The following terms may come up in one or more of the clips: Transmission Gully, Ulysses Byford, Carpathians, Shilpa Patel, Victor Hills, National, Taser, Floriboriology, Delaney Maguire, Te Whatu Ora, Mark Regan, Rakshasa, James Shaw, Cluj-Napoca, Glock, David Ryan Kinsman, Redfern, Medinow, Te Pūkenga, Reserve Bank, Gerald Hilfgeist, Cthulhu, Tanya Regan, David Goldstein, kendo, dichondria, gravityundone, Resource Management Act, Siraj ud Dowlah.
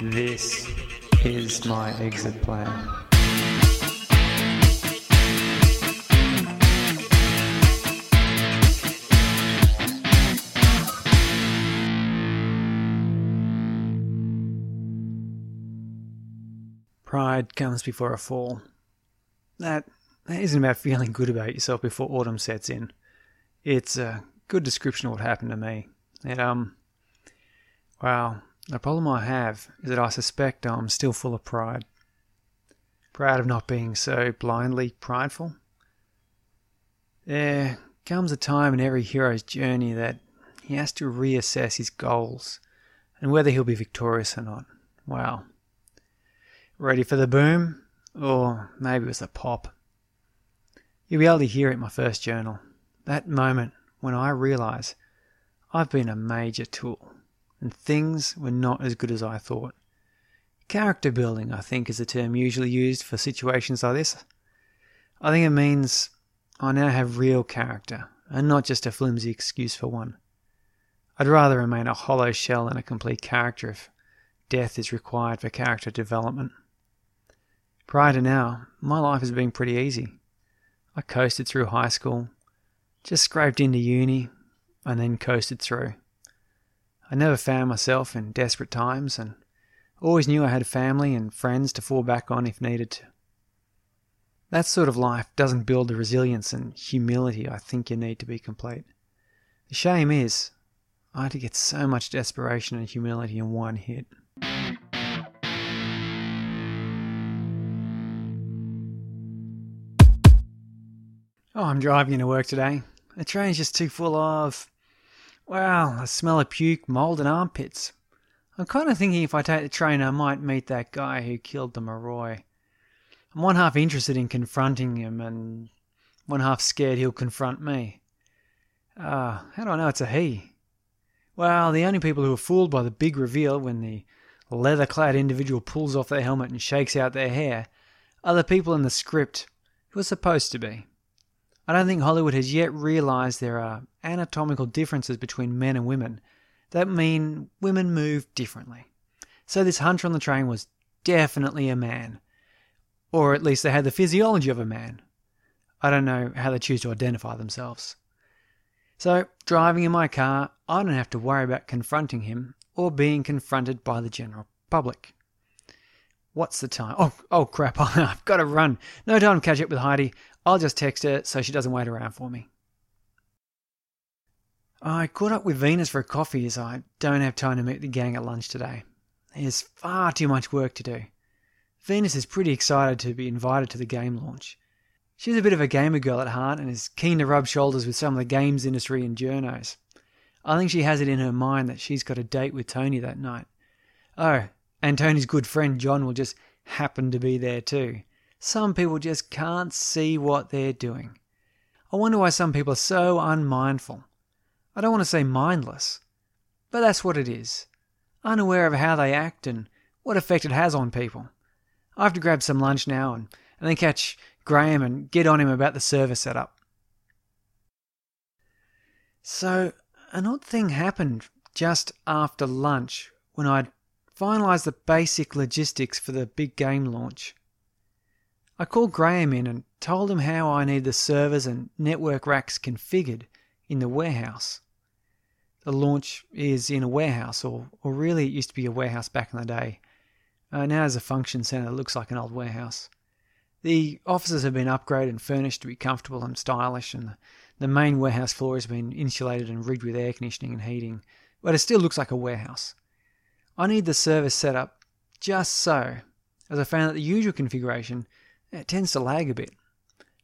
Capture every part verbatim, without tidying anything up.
This is my exit plan. Pride comes before a fall. That, that isn't about feeling good about yourself before autumn sets in. It's a good description of what happened to me. And, um, well, the problem I have is that I suspect I'm still full of pride. Proud of not being so blindly prideful. There comes a time in every hero's journey that he has to reassess his goals and whether he'll be victorious or not. Wow. Ready for the boom? Or maybe it was the pop. You'll be able to hear it in my first journal. That moment when I realise I've been a major tool and things were not as good as I thought. Character building, I think, is the term usually used for situations like this. I think it means I now have real character and not just a flimsy excuse for one. I'd rather remain a hollow shell than a complete character if death is required for character development. Prior to now, my life has been pretty easy. I coasted through high school, just scraped into uni, and then coasted through. I never found myself in desperate times and always knew I had family and friends to fall back on if needed to. That sort of life doesn't build the resilience and humility I think you need to be complete. The shame is, I had to get so much desperation and humility in one hit. Oh, I'm driving into work today. The train's just too full of, well, I smell of puke, mould and armpits. I'm kind of thinking if I take the train I might meet that guy who killed the Maroi. I'm one half interested in confronting him and one half scared he'll confront me. Ah, uh, how do I know it's a he? Well, the only people who are fooled by the big reveal when the leather-clad individual pulls off their helmet and shakes out their hair are the people in the script who are supposed to be. I don't think Hollywood has yet realised there are anatomical differences between men and women that mean women move differently. So this hunter on the train was definitely a man. Or at least they had the physiology of a man. I don't know how they choose to identify themselves. So, driving in my car, I don't have to worry about confronting him or being confronted by the general public. What's the time? Oh, oh crap, I've got to run. No time to catch up with Heidi. I'll just text her so she doesn't wait around for me. I caught up with Venus for a coffee as I don't have time to meet the gang at lunch today. There's far too much work to do. Venus is pretty excited to be invited to the game launch. She's a bit of a gamer girl at heart and is keen to rub shoulders with some of the games industry and journos. I think she has it in her mind that she's got a date with Tony that night. Oh, and Tony's good friend John will just happen to be there too. Some people just can't see what they're doing. I wonder why some people are so unmindful. I don't want to say mindless, but that's what it is. Unaware of how they act and what effect it has on people. I have to grab some lunch now and, and then catch Graham and get on him about the server setup. So, an odd thing happened just after lunch when I'd finalised the basic logistics for the big game launch. I called Graham in and told him how I need the servers and network racks configured in the warehouse. The launch is in a warehouse, or, or really it used to be a warehouse back in the day. Uh, now there's a function centre that looks like an old warehouse. The offices have been upgraded and furnished to be comfortable and stylish, and the, the main warehouse floor has been insulated and rigged with air conditioning and heating, but it still looks like a warehouse. I need the server set up just so, as I found that the usual configuration it tends to lag a bit.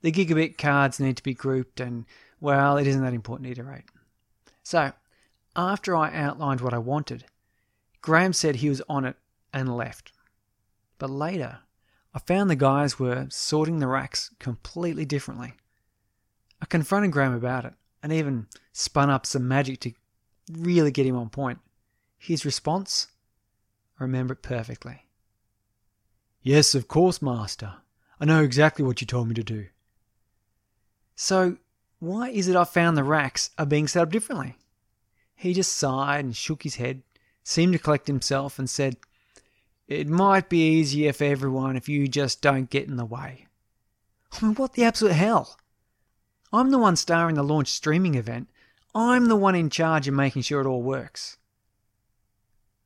The gigabit cards need to be grouped and, well, it isn't that important to iterate. So, after I outlined what I wanted, Graham said he was on it and left. But later, I found the guys were sorting the racks completely differently. I confronted Graham about it and even spun up some magic to really get him on point. His response? I remember it perfectly. Yes, of course, Master. I know exactly what you told me to do. So, why is it I found the racks are being set up differently? He just sighed and shook his head, seemed to collect himself and said, It might be easier for everyone if you just don't get in the way. I mean, what the absolute hell? I'm the one starring the launch streaming event. I'm the one in charge of making sure it all works.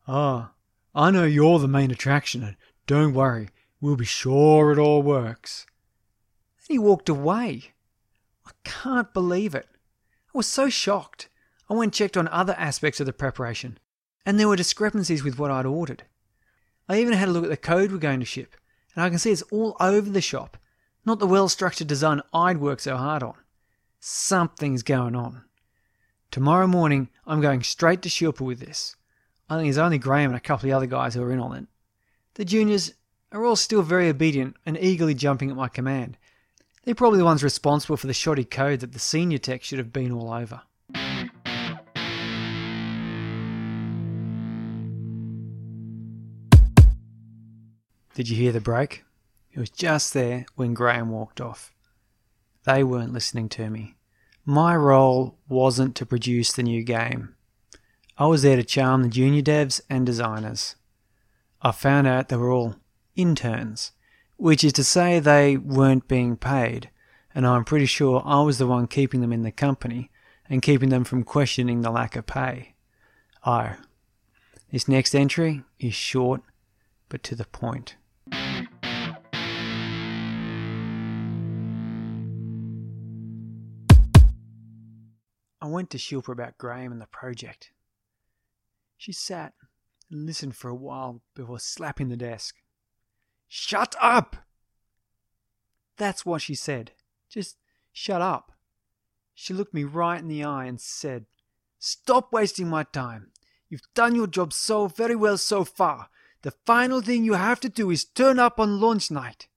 Ah, oh, I know you're the main attraction, and don't worry, we'll be sure it all works. Then he walked away. I can't believe it. I was so shocked. I went and checked on other aspects of the preparation, and there were discrepancies with what I'd ordered. I even had a look at the code we're going to ship, and I can see it's all over the shop, not the well-structured design I'd worked so hard on. Something's going on. Tomorrow morning, I'm going straight to Shilpa with this. I think there's only Graham and a couple of other guys who are in on it. The juniors are all still very obedient and eagerly jumping at my command. They're probably the ones responsible for the shoddy code that the senior tech should have been all over. Did you hear the break? It was just there when Graham walked off. They weren't listening to me. My role wasn't to produce the new game. I was there to charm the junior devs and designers. I found out they were all interns, which is to say they weren't being paid, and I'm pretty sure I was the one keeping them in the company and keeping them from questioning the lack of pay. Oh, this next entry is short but to the point. I went to Shilpa about Graham and the project. She sat and listened for a while before slapping the desk. Shut up! That's what she said. Just shut up. She looked me right in the eye and said, Stop wasting my time. You've done your job so very well so far. The final thing you have to do is turn up on launch night.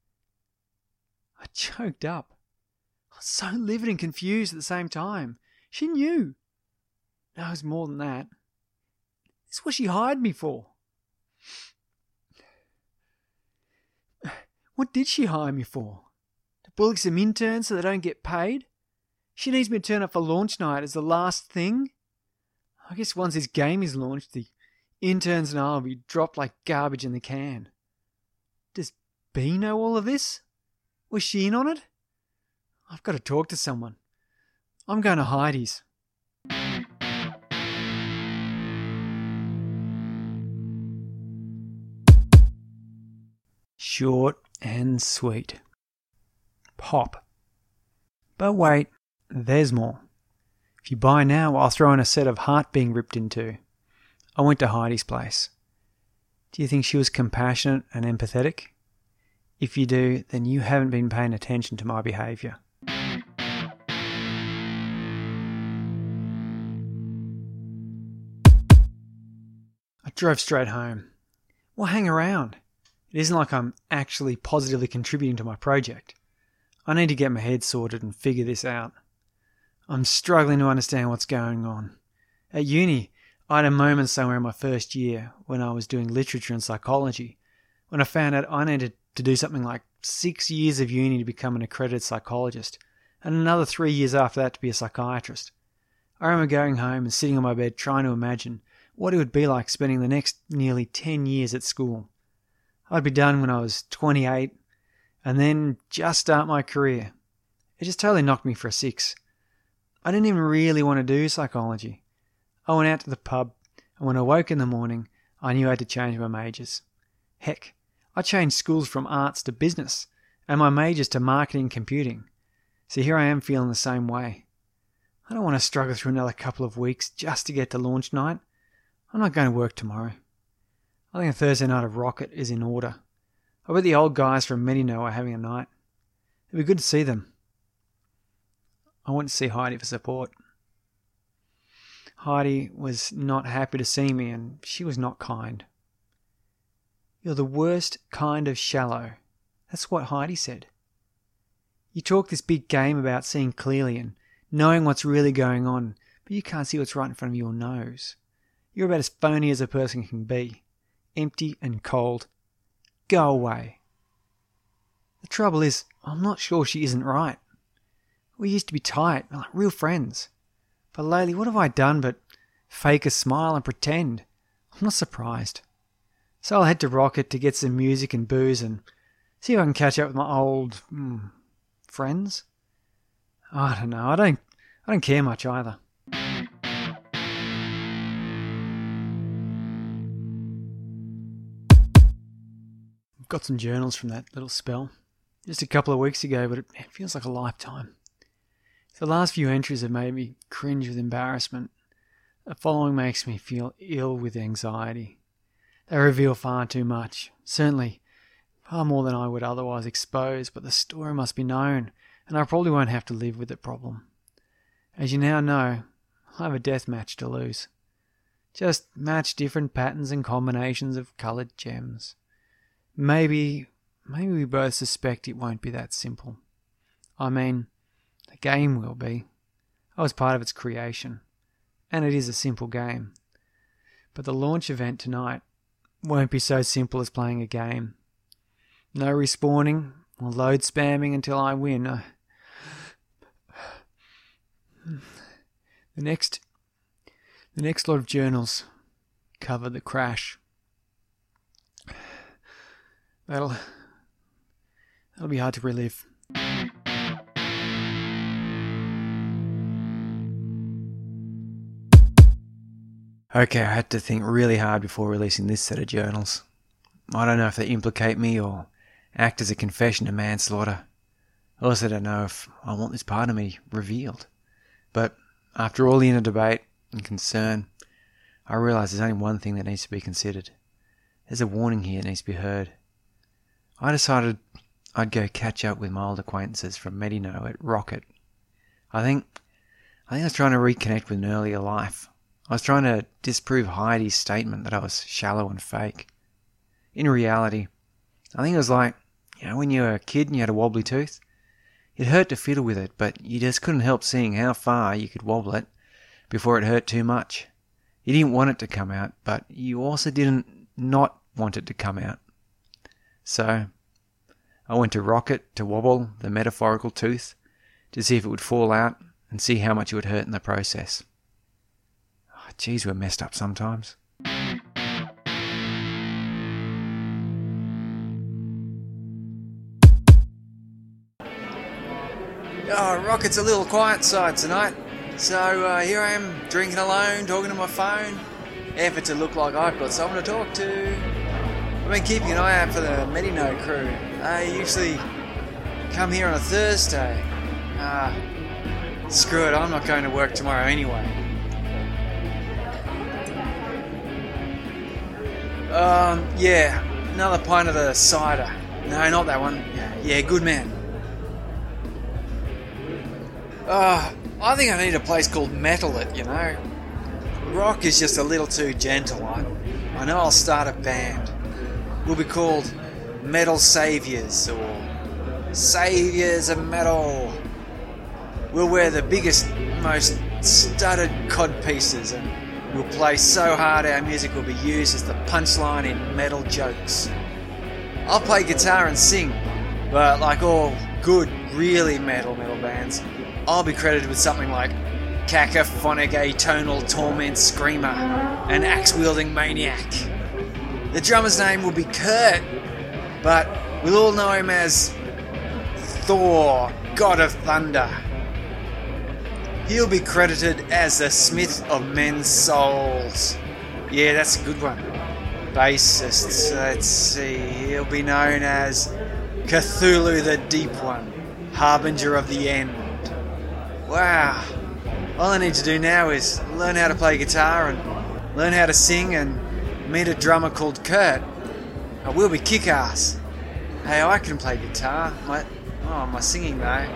I choked up. I was so livid and confused at the same time. She knew. No, it was more than that. This is what she hired me for. What did she hire me for? To bully some interns so they don't get paid? She needs me to turn up for launch night as the last thing? I guess once this game is launched, the interns and I will be dropped like garbage in the can. Does Bea know all of this? Was she in on it? I've got to talk to someone. I'm going to Heidi's. Short and sweet. Pop. But wait, there's more. If you buy now, I'll throw in a set of heart being ripped into. I went to Heidi's place. Do you think she was compassionate and empathetic? If you do, then you haven't been paying attention to my behaviour. I drove straight home. Well, hang around. It isn't like I'm actually positively contributing to my project. I need to get my head sorted and figure this out. I'm struggling to understand what's going on. At uni, I had a moment somewhere in my first year when I was doing literature and psychology when I found out I needed to do something like six years of uni to become an accredited psychologist and another three years after that to be a psychiatrist. I remember going home and sitting on my bed trying to imagine what it would be like spending the next nearly ten years at school. I'd be done when I was twenty-eight and then just start my career. It just totally knocked me for a six. I didn't even really want to do psychology. I went out to the pub, and when I woke in the morning, I knew I had to change my majors. Heck, I changed schools from arts to business, and my majors to marketing and computing. So here I am feeling the same way. I don't want to struggle through another couple of weeks just to get to launch night. I'm not going to work tomorrow. I think a Thursday night of Rocket is in order. I bet the old guys from Medinow are having a night. It'd be good to see them. I went to see Heidi for support. Heidi was not happy to see me, and she was not kind. You're the worst kind of shallow. That's what Heidi said. You talk this big game about seeing clearly and knowing what's really going on, but you can't see what's right in front of your nose. You're about as phony as a person can be. Empty and cold. Go away. The trouble is, I'm not sure she isn't right. We used to be tight, like real friends. But lately, what have I done but fake a smile and pretend? I'm not surprised. So I'll head to Rocket to get some music and booze and see if I can catch up with my old mm, friends. I don't know. I don't. I don't care much either. I've got some journals from that little spell, just a couple of weeks ago, but it feels like a lifetime. The last few entries have made me cringe with embarrassment. The following makes me feel ill with anxiety. They reveal far too much, certainly far more than I would otherwise expose, but the story must be known, and I probably won't have to live with the problem. As you now know, I have a death match to lose. Just match different patterns and combinations of coloured gems. Maybe, maybe we both suspect it won't be that simple. I mean, the game will be. I was part of its creation, and it is a simple game. But the launch event tonight won't be so simple as playing a game. No respawning or load spamming until I win. I... The next, the next lot of journals cover the crash. That'll, that'll be hard to relive. Okay, I had to think really hard before releasing this set of journals. I don't know if they implicate me or act as a confession to manslaughter. I also don't know if I want this part of me revealed. But after all the inner debate and concern, I realise there's only one thing that needs to be considered. There's a warning here that needs to be heard. I decided I'd go catch up with my old acquaintances from Medinow at Rocket. I think, I think I was trying to reconnect with an earlier life. I was trying to disprove Heidi's statement that I was shallow and fake. In reality, I think it was like, you know, when you were a kid and you had a wobbly tooth? It hurt to fiddle with it, but you just couldn't help seeing how far you could wobble it before it hurt too much. You didn't want it to come out, but you also didn't not want it to come out. So, I went to Rocket to wobble the metaphorical tooth to see if it would fall out and see how much it would hurt in the process. Jeez, we're messed up sometimes. Oh, Rocket's a little quiet side tonight. So uh, here I am, drinking alone, talking to my phone. Effort to look like I've got someone to talk to. I've been keeping an eye out for the Medinow crew. They usually come here on a Thursday. Ah, uh, screw it, I'm not going to work tomorrow anyway. Um, yeah, another pint of the cider. No, not that one. Yeah, good man. Uh, I think I need a place called Metal It, you know. Rock is just a little too gentle. I, I know I'll start a band. We'll be called Metal Saviors or Saviors of Metal. We'll wear the biggest, most studded codpieces and we'll play so hard our music will be used as the punchline in metal jokes. I'll play guitar and sing, but like all good, really metal metal bands, I'll be credited with something like Cacophonic Atonal Torment Screamer, an axe-wielding maniac. The drummer's name will be Kurt, but we'll all know him as Thor, God of Thunder. He'll be credited as the Smith of Men's Souls. Yeah, that's a good one. Bassist, let's see, he'll be known as Cthulhu the Deep One, Harbinger of the End. Wow, all I need to do now is learn how to play guitar and learn how to sing and meet a drummer called Kurt. I will be kick-ass. Hey, I can play guitar. My, oh, my singing though.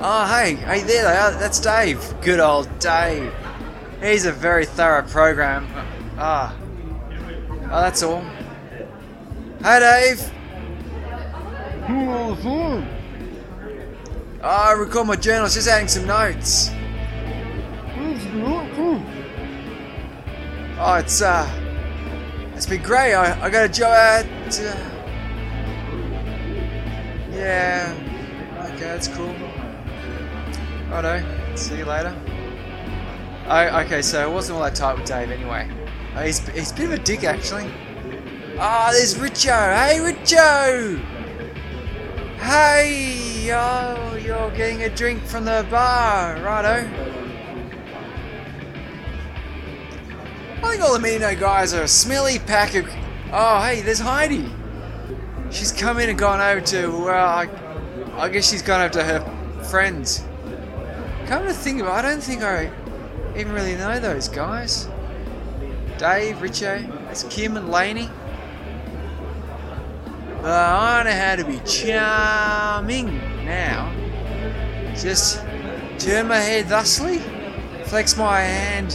Oh, hey, hey, there they are, that's Dave. Good old Dave. He's a very thorough program. Ah, oh. oh, that's all. Hey, Dave. Oh, I record my journals, just adding some notes. Oh, it's, uh, it's been great. I, I got a job at, uh, yeah, okay, that's cool. Righto, see you later. Oh, okay, so it wasn't all that tight with Dave anyway. Oh, he's, he's a bit of a dick, actually. Ah, oh, there's Richo. Hey, Richo! Hey! Oh, you're getting a drink from the bar. Righto. I think all the Medinow guys are a smelly pack of... Oh, hey, there's Heidi. She's come in and gone over to... Well, I, I guess she's gone over to her friends. Come to think of it, I don't think I even really know those guys. Dave, Richo, that's Kim and Laney. But I know how to be charming now. Just turn my head thusly, flex my hand...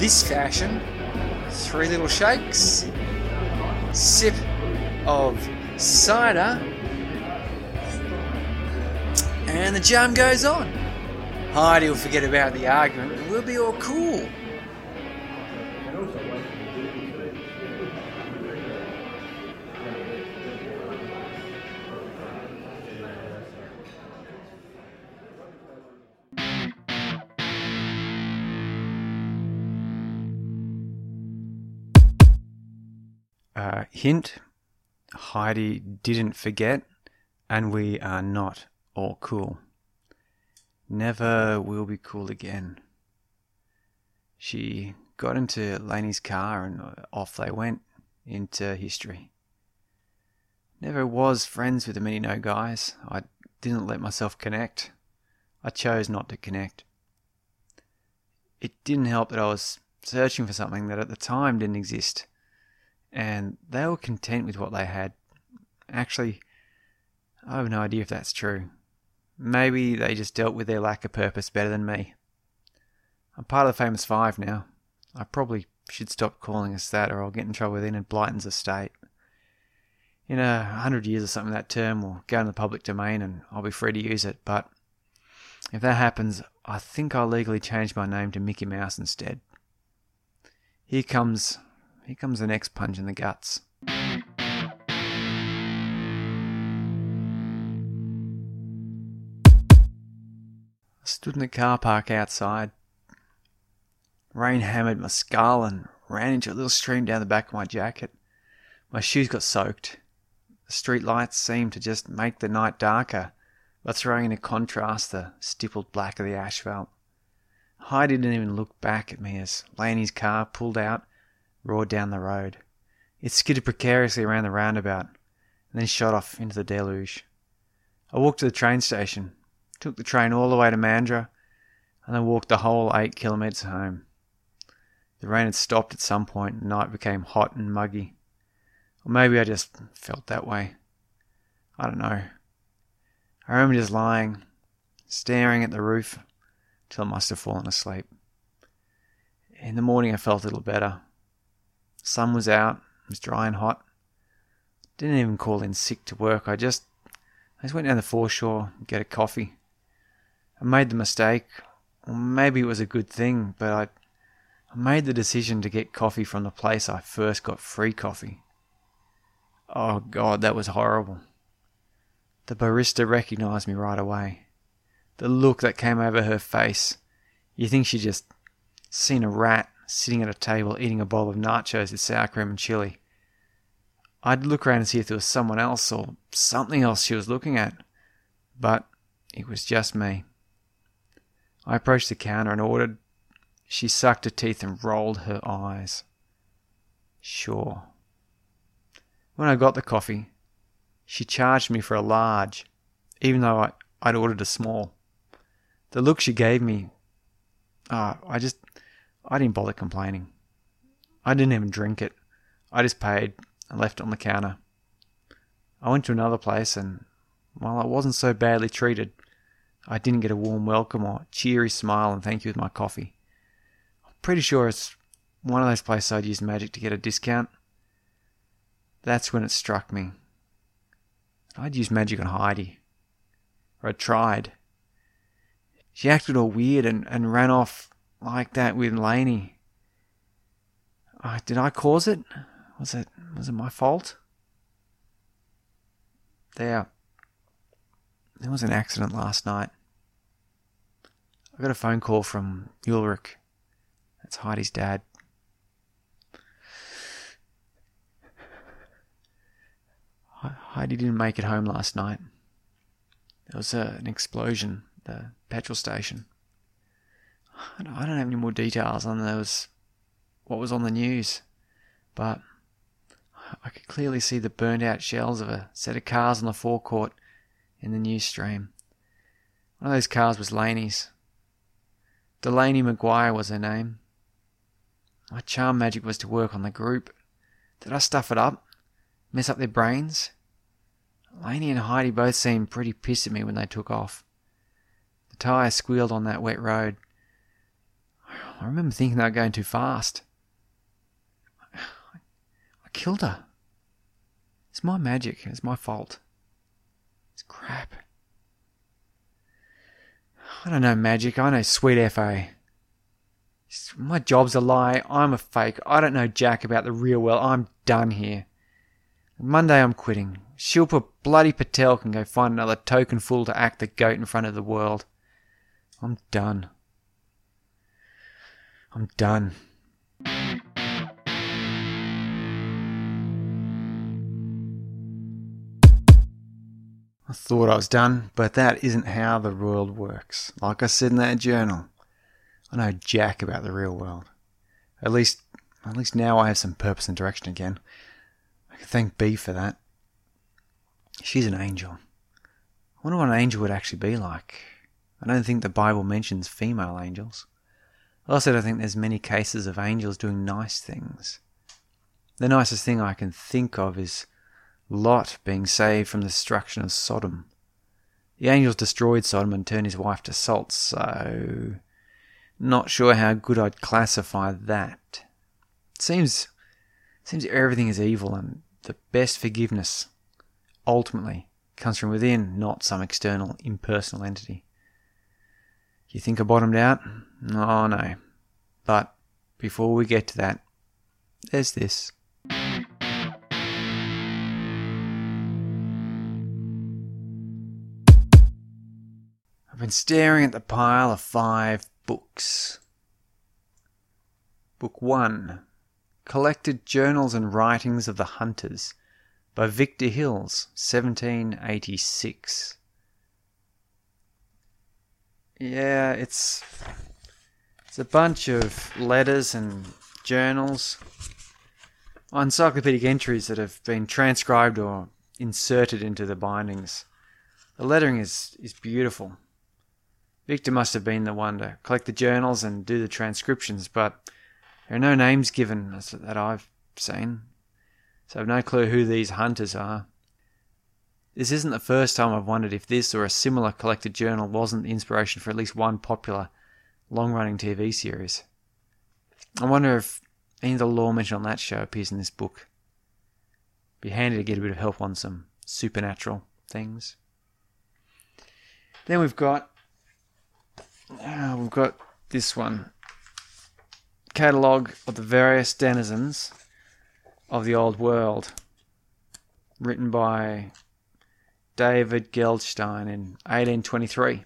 this fashion, three little shakes, sip of cider, and the charm goes on. Heidi will forget about the argument and we'll be all cool. Uh, hint, Heidi didn't forget, and we are not all cool. Never will be cool again. She got into Laney's car and off they went into history. Never was friends with the Medinow guys. I didn't let myself connect. I chose not to connect. It didn't help that I was searching for something that at the time didn't exist. And they were content with what they had. Actually, I have no idea if that's true. Maybe they just dealt with their lack of purpose better than me. I'm part of the Famous Five now. I probably should stop calling us that or I'll get in trouble with it and blightens the state. In a hundred years or something, that term will go into the public domain and I'll be free to use it. But if that happens, I think I'll legally change my name to Mickey Mouse instead. Here comes... Here comes the next punch in the guts. I stood in the car park outside. Rain hammered my skull and ran into a little stream down the back of my jacket. My shoes got soaked. The street lights seemed to just make the night darker by throwing into contrast the stippled black of the asphalt. Heidi didn't even look back at me as Laney's car pulled out, roared down the road. It skidded precariously around the roundabout and then shot off into the deluge. I walked to the train station, took the train all the way to Mandurah, and then walked the whole eight kilometres home. The rain had stopped at some point and the night became hot and muggy. Or maybe I just felt that way. I don't know. I remember just lying, staring at the roof till I must have fallen asleep. In the morning I felt a little better. Sun was out, it was dry and hot. Didn't even call in sick to work, I just I just went down the foreshore and get a coffee. I made the mistake, or maybe it was a good thing, but I, I made the decision to get coffee from the place I first got free coffee. Oh God, that was horrible. The barista recognised me right away. The look that came over her face, you think she'd just seen a rat sitting at a table eating a bowl of nachos with sour cream and chili. I'd look around and see if there was someone else or something else she was looking at, but it was just me. I approached the counter and ordered. She sucked her teeth and rolled her eyes. Sure. When I got the coffee, she charged me for a large, even though I, I'd ordered a small. The look she gave me, ah, I just... I didn't bother complaining. I didn't even drink it. I just paid and left it on the counter. I went to another place and, while I wasn't so badly treated, I didn't get a warm welcome or cheery smile and thank you with my coffee. I'm pretty sure it's one of those places I'd use magic to get a discount. That's when it struck me. I'd used magic on Heidi. Or I tried. She acted all weird and, and ran off like that with Laney. Uh, did I cause it? Was it was it my fault? There. There was an accident last night. I got a phone call from Ulrich. That's Heidi's dad. Heidi didn't make it home last night. There was a, an explosion at the petrol station. I don't, I don't have any more details on those, what was on the news, but I could clearly see the burnt-out shells of a set of cars on the forecourt in the news stream. One of those cars was Laney's. Delaney Maguire was her name. My charm magic was to work on the group. Did I stuff it up? Mess up their brains? Laney and Heidi both seemed pretty pissed at me when they took off. The tyre squealed on that wet road. I remember thinking they were going too fast. I killed her. It's my magic. It's my fault. It's crap. I don't know magic. I know sweet F A. My job's a lie. I'm a fake. I don't know jack about the real world. I'm done here. Monday I'm quitting. Shilpa bloody Patel can go find another token fool to act the goat in front of the world. I'm done. I'm done. I thought I was done, but that isn't how the world works. Like I said in that journal, I know jack about the real world. At least, at least now I have some purpose and direction again. I can thank Bea for that. She's an angel. I wonder what an angel would actually be like. I don't think the Bible mentions female angels. I also don't think there's many cases of angels doing nice things. The nicest thing I can think of is Lot being saved from the destruction of Sodom. The angels destroyed Sodom and turned his wife to salt, so not sure how good I'd classify that. It seems, it seems everything is evil, and the best forgiveness ultimately comes from within, not some external, impersonal entity. You think I bottomed out? Oh no. But before we get to that, there's this. I've been staring at the pile of five books. Book one, Collected Journals and Writings of the Hunters by Victor Hills, seventeen eighty-six. Yeah, it's it's a bunch of letters and journals, encyclopedic entries that have been transcribed or inserted into the bindings. The lettering is, is beautiful. Victor must have been the one to collect the journals and do the transcriptions, but there are no names given that I've seen, so I've no clue who these hunters are. This isn't the first time I've wondered if this or a similar collected journal wasn't the inspiration for at least one popular long-running T V series. I wonder if any of the lore mentioned on that show appears in this book. It'd be handy to get a bit of help on some supernatural things. Then we've got, uh, we've got this one, Catalogue of the Various Denizens of the Old World, written by David Goldstein in eighteen twenty-three.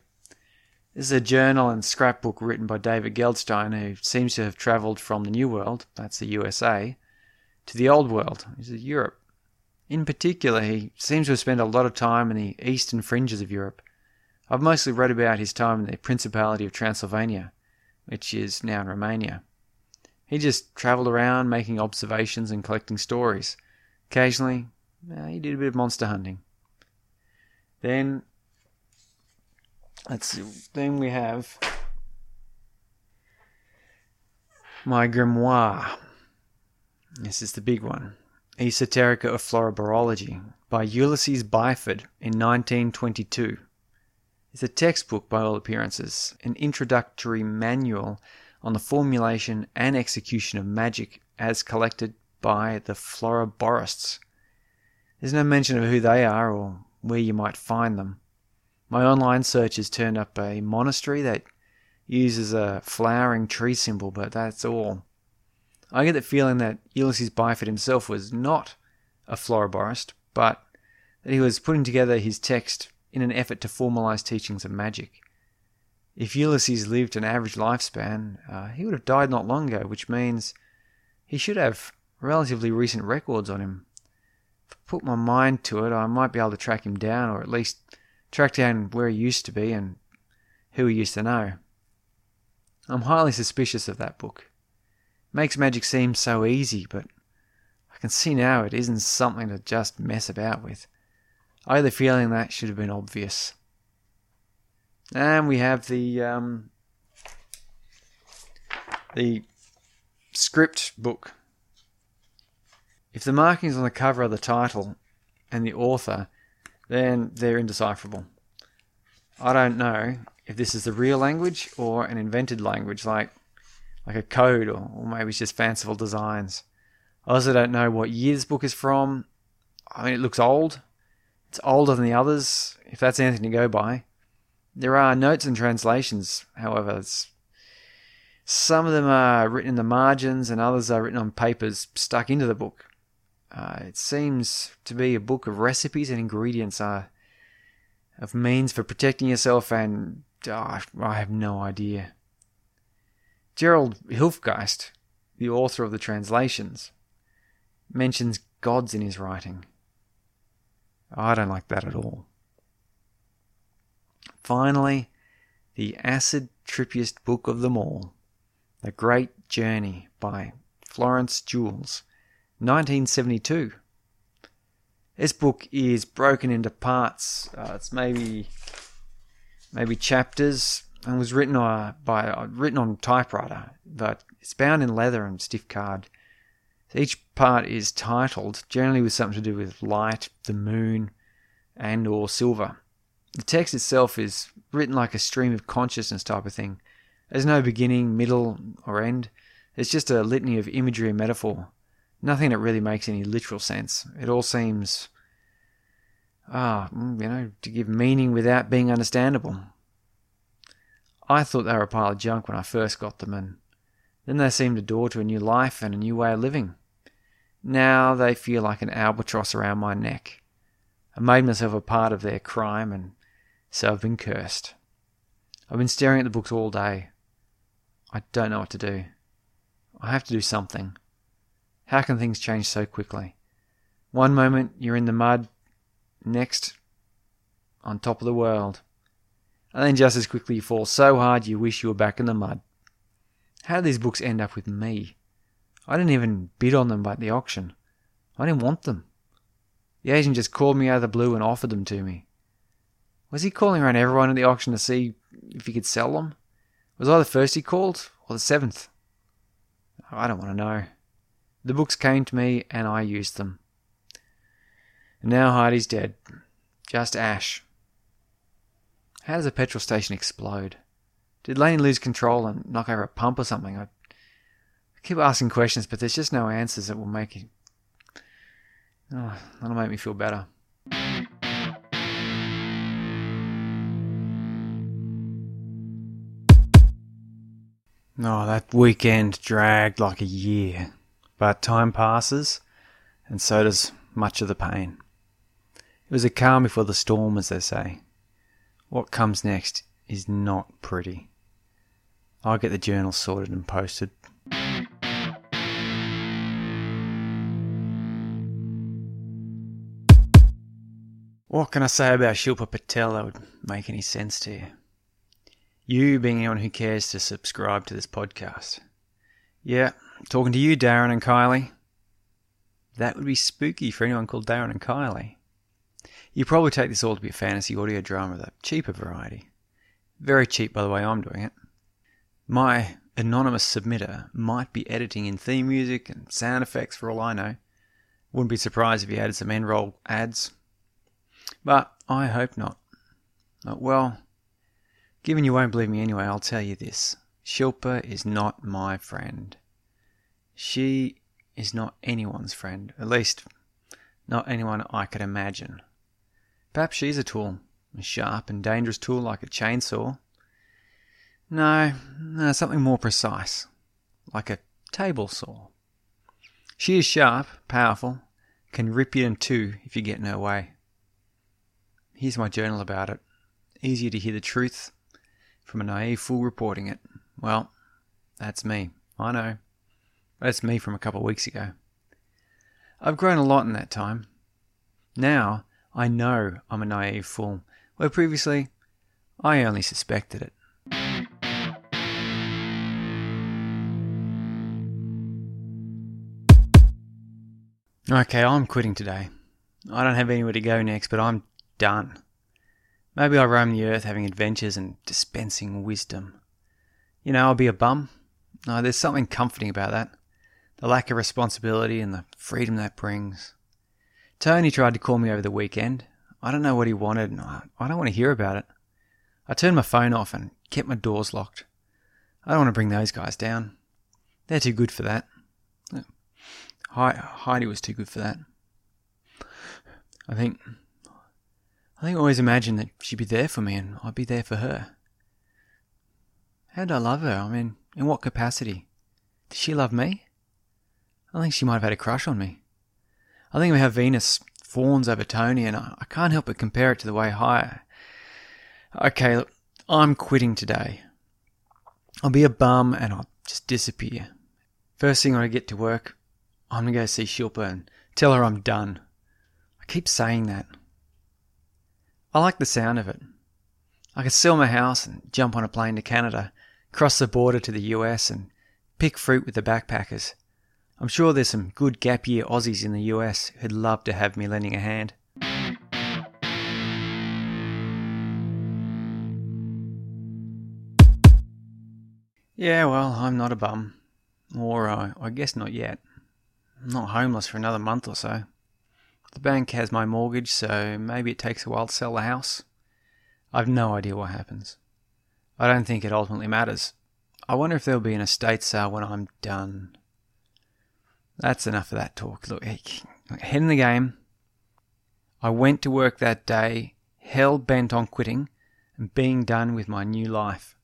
This is a journal and scrapbook written by David Goldstein, who seems to have travelled from the New World, that's the U S A, to the Old World, which is Europe. In particular, he seems to have spent a lot of time in the eastern fringes of Europe. I've mostly read about his time in the Principality of Transylvania, which is now in Romania. He just travelled around making observations and collecting stories. Occasionally, uh, he did a bit of monster hunting. Then, let's see, then we have my grimoire. This is the big one. Esoterica of Floriboriology by Ulysses Byford in nineteen twenty-two. It's a textbook by all appearances, an introductory manual on the formulation and execution of magic as collected by the Floriborists. There's no mention of who they are or where you might find them. My online search has turned up a monastery that uses a flowering tree symbol, but that's all. I get the feeling that Ulysses Byford himself was not a Floriborist, but that he was putting together his text in an effort to formalize teachings of magic. If Ulysses lived an average lifespan, uh, he would have died not long ago, which means he should have relatively recent records on him. put my mind to it, I might be able to track him down, or at least track down where he used to be and who he used to know. I'm highly suspicious of that book. It makes magic seem so easy, but I can see now it isn't something to just mess about with. I had the feeling that should have been obvious. And we have the um, the script book. If the markings on the cover are the title and the author, then they're indecipherable. I don't know if this is the real language or an invented language, like like a code, or, or maybe it's just fanciful designs. I also don't know what year this book is from. I mean, it looks old. It's older than the others, if that's anything to go by. There are notes and translations, however. It's, some of them are written in the margins and others are written on papers stuck into the book. Uh, it seems to be a book of recipes and ingredients, uh, of means for protecting yourself, and oh, I have no idea. Gerald Hilfgeist, the author of the translations, mentions gods in his writing. I don't like that at all. Finally, the acid-trippiest book of them all, The Great Journey by Florence Jules, nineteen seventy-two. This book is broken into parts. Uh, it's maybe maybe chapters, and was written uh, by uh, written on typewriter, but it's bound in leather and stiff card. Each part is titled, generally with something to do with light, the moon, and or silver. The text itself is written like a stream of consciousness type of thing. There's no beginning, middle, or end. It's just a litany of imagery and metaphor. Nothing that really makes any literal sense. It all seems, ah, you know, to give meaning without being understandable. I thought they were a pile of junk when I first got them, and then they seemed a door to a new life and a new way of living. Now they feel like an albatross around my neck. I made myself a part of their crime, and so I've been cursed. I've been staring at the books all day. I don't know what to do. I have to do something. How can things change so quickly? One moment you're in the mud, next on top of the world. And then just as quickly you fall so hard you wish you were back in the mud. How did these books end up with me? I didn't even bid on them at the auction. I didn't want them. The agent just called me out of the blue and offered them to me. Was he calling around everyone at the auction to see if he could sell them? Was I the first he called, or the seventh? I don't want to know. The books came to me and I used them. And now Heidi's dead. Just ash. How does a petrol station explode? Did Delaney lose control and knock over a pump or something? I keep asking questions, but there's just no answers that will make it... Oh, that'll make me feel better. Oh, that weekend dragged like a year, but time passes, and so does much of the pain. It was a calm before the storm, as they say. What comes next is not pretty. I'll get the journal sorted and posted. What can I say about Shilpa Patel that would make any sense to you? You being anyone who cares to subscribe to this podcast. Yeah, talking to you, Darren and Kylie. That would be spooky for anyone called Darren and Kylie. You probably take this all to be a fantasy audio drama of the cheaper variety. Very cheap, by the way I'm doing it. My anonymous submitter might be editing in theme music and sound effects for all I know. Wouldn't be surprised if he added some end-roll ads. But I hope not. Well, given you won't believe me anyway, I'll tell you this. Shilpa is not my friend. She is not anyone's friend. At least, not anyone I could imagine. Perhaps she's a tool. A sharp and dangerous tool like a chainsaw. No, no, something more precise. Like a table saw. She is sharp, powerful, can rip you in two if you get in her way. Here's my journal about it. Easier to hear the truth from a naive fool reporting it. Well, that's me. I know. That's me from a couple of weeks ago. I've grown a lot in that time. Now, I know I'm a naive fool, where previously, I only suspected it. Okay, I'm quitting today. I don't have anywhere to go next, but I'm done. Maybe I'll roam the earth having adventures and dispensing wisdom. You know, I'll be a bum. No, there's something comforting about that. The lack of responsibility and the freedom that brings. Tony tried to call me over the weekend. I don't know what he wanted and I don't want to hear about it. I turned my phone off and kept my doors locked. I don't want to bring those guys down. They're too good for that. Heidi was too good for that. I think... I think I always imagined that she'd be there for me and I'd be there for her. How did I love her? I mean, in what capacity? Did she love me? I think she might have had a crush on me. I think of how Venus fawns over Tony and I, I can't help but compare it to the way higher. Okay, look, I'm quitting today. I'll be a bum and I'll just disappear. First thing when I get to work, I'm going to go see Shilpa and tell her I'm done. I keep saying that. I like the sound of it. I could sell my house and jump on a plane to Canada, cross the border to the U S and pick fruit with the backpackers. I'm sure there's some good gap year Aussies in the U S who'd love to have me lending a hand. Yeah, well, I'm not a bum. Or uh, I guess not yet. I'm not homeless for another month or so. The bank has my mortgage, so maybe it takes a while to sell the house. I've no idea what happens. I don't think it ultimately matters. I wonder if there'll be an estate sale when I'm done. That's enough of that talk. Look, head in the game. I went to work that day, hell-bent on quitting and being done with my new life.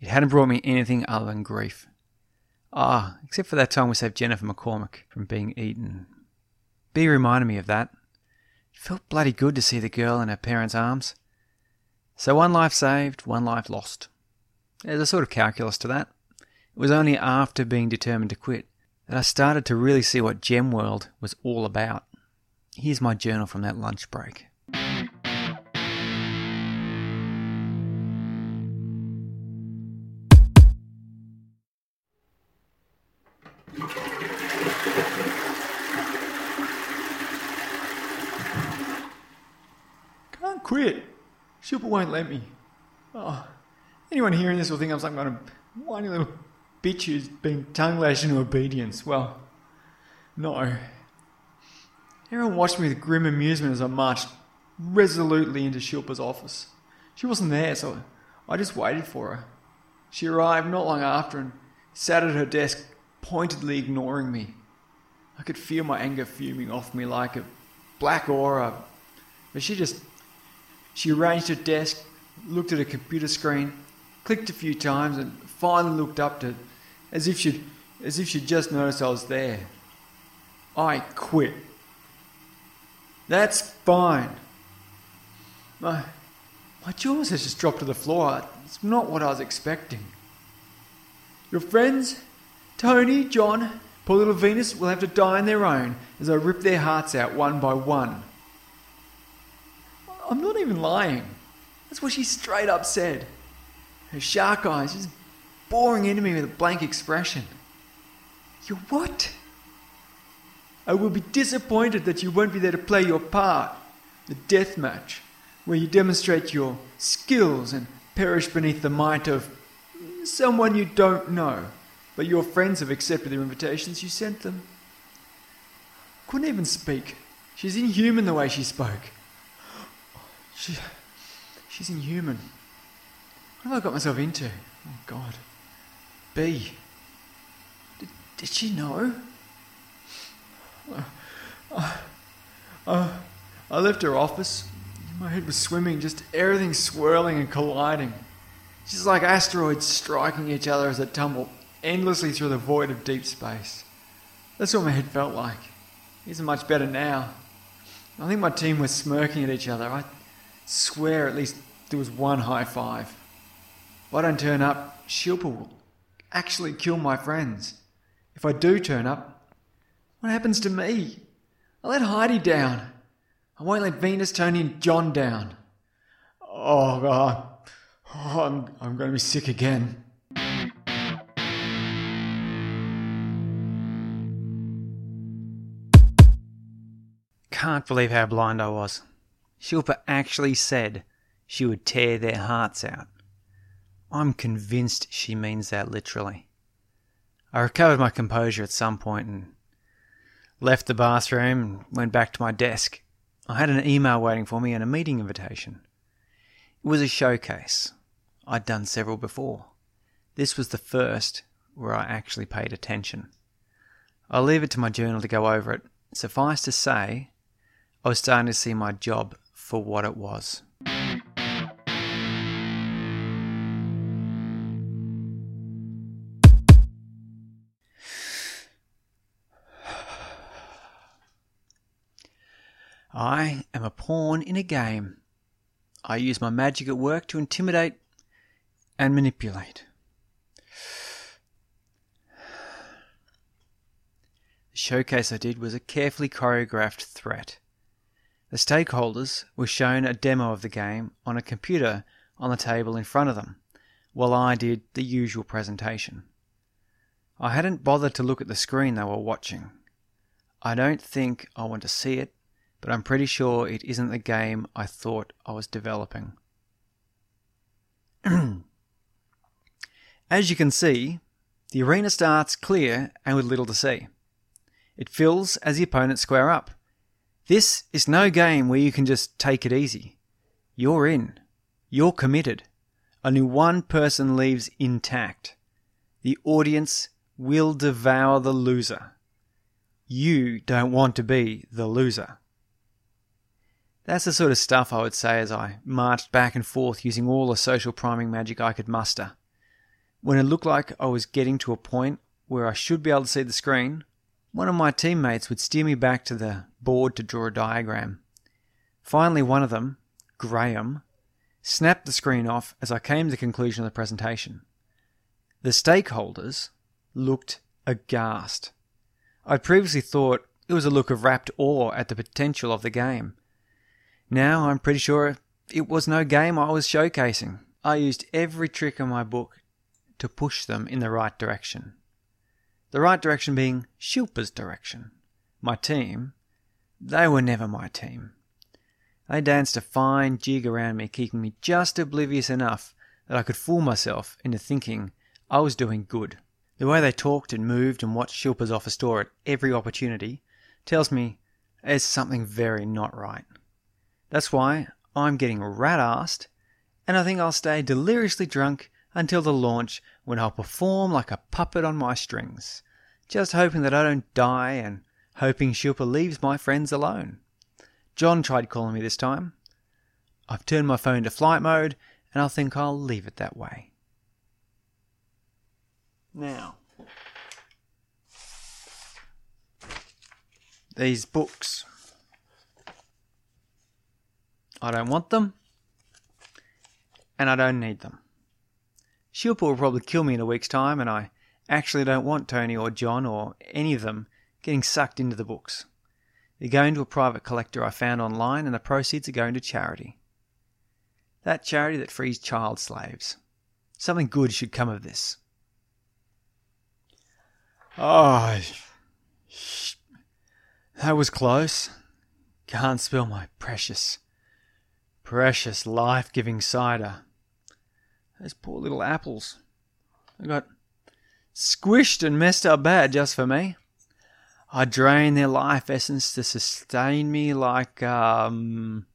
It hadn't brought me anything other than grief. Ah, except for that time we saved Jennifer McCormick from being eaten. Bea reminded me of that. It felt bloody good to see the girl in her parents' arms. So one life saved, one life lost. There's a sort of calculus to that. It was only after being determined to quit that I started to really see what Gemworld was all about. Here's my journal from that lunch break. Quit. Shilpa won't let me. Oh, anyone hearing this will think I'm some kind of whiny little bitch who's being tongue-lashed into obedience. Well, no. Everyone watched me with grim amusement as I marched resolutely into Shilpa's office. She wasn't there, so I just waited for her. She arrived not long after and sat at her desk, pointedly ignoring me. I could feel my anger fuming off me like a black aura, but she just... She arranged her desk, looked at her computer screen, clicked a few times and finally looked up to as if she'd as if she'd just noticed I was there. I quit. That's fine. My my jaws has just dropped to the floor. It's not what I was expecting. Your friends, Tony, John, poor little Venus, will have to die on their own as I rip their hearts out one by one. I'm not even lying. That's what she straight up said. Her shark eyes just boring into me with a blank expression. You what? I will be disappointed that you won't be there to play your part. The death match, where you demonstrate your skills and perish beneath the might of someone you don't know, but your friends have accepted the invitations you sent them. Couldn't even speak. She's inhuman the way she spoke. She, she's inhuman. What have I got myself into? Oh, God. Bea. Did, did she know? Uh, uh, uh, I left her office. My head was swimming, just everything swirling and colliding. Just like asteroids striking each other as they tumble endlessly through the void of deep space. That's what my head felt like. It isn't much better now. I think my team was smirking at each other. I... Swear at least there was one high five. If I don't turn up, Shilpa will actually kill my friends. If I do turn up, what happens to me? I let Heidi down. I won't let Venus, Tony and John down. Oh, God. Oh, I'm, I'm going to be sick again. Can't believe how blind I was. Shilpa actually said she would tear their hearts out. I'm convinced she means that literally. I recovered my composure at some point and left the bathroom and went back to my desk. I had an email waiting for me and a meeting invitation. It was a showcase. I'd done several before. This was the first where I actually paid attention. I'll leave it to my journal to go over it. Suffice to say, I was starting to see my job for what it was. I am a pawn in a game. I use my magic at work to intimidate and manipulate. The showcase I did was a carefully choreographed threat. The stakeholders were shown a demo of the game on a computer on the table in front of them, while I did the usual presentation. I hadn't bothered to look at the screen they were watching. I don't think I want to see it, but I'm pretty sure it isn't the game I thought I was developing. As you can see, the arena starts clear and with little to see. It fills as the opponents square up. This is no game where you can just take it easy. You're in. You're committed. Only one person leaves intact. The audience will devour the loser. You don't want to be the loser. That's the sort of stuff I would say as I marched back and forth using all the social priming magic I could muster. When it looked like I was getting to a point where I should be able to see the screen, one of my teammates would steer me back to the board to draw a diagram. Finally, one of them, Graham, snapped the screen off as I came to the conclusion of the presentation. The stakeholders looked aghast. I'd previously thought it was a look of rapt awe at the potential of the game. Now I'm pretty sure it was no game I was showcasing. I used every trick in my book to push them in the right direction. The right direction being Shilpa's direction. My team, they were never my team. They danced a fine jig around me, keeping me just oblivious enough that I could fool myself into thinking I was doing good. The way they talked and moved and watched Shilpa's offer store at every opportunity tells me there's something very not right. That's why I'm getting rat-assed, and I think I'll stay deliriously drunk until the launch, when I'll perform like a puppet on my strings, just hoping that I don't die and hoping Shilpa leaves my friends alone. John tried calling me this time. I've turned my phone to flight mode, and I think I'll leave it that way. Now, these books. I don't want them, and I don't need them. Shilpa will probably kill me in a week's time, and I actually don't want Tony or John or any of them getting sucked into the books. They're going to a private collector I found online, and the proceeds are going to charity. That charity that frees child slaves. Something good should come of this. Oh, sh- that was close. Can't spill my precious, precious life-giving cider. Those poor little apples. They got squished and messed up bad just for me. I drained their life essence to sustain me like, um...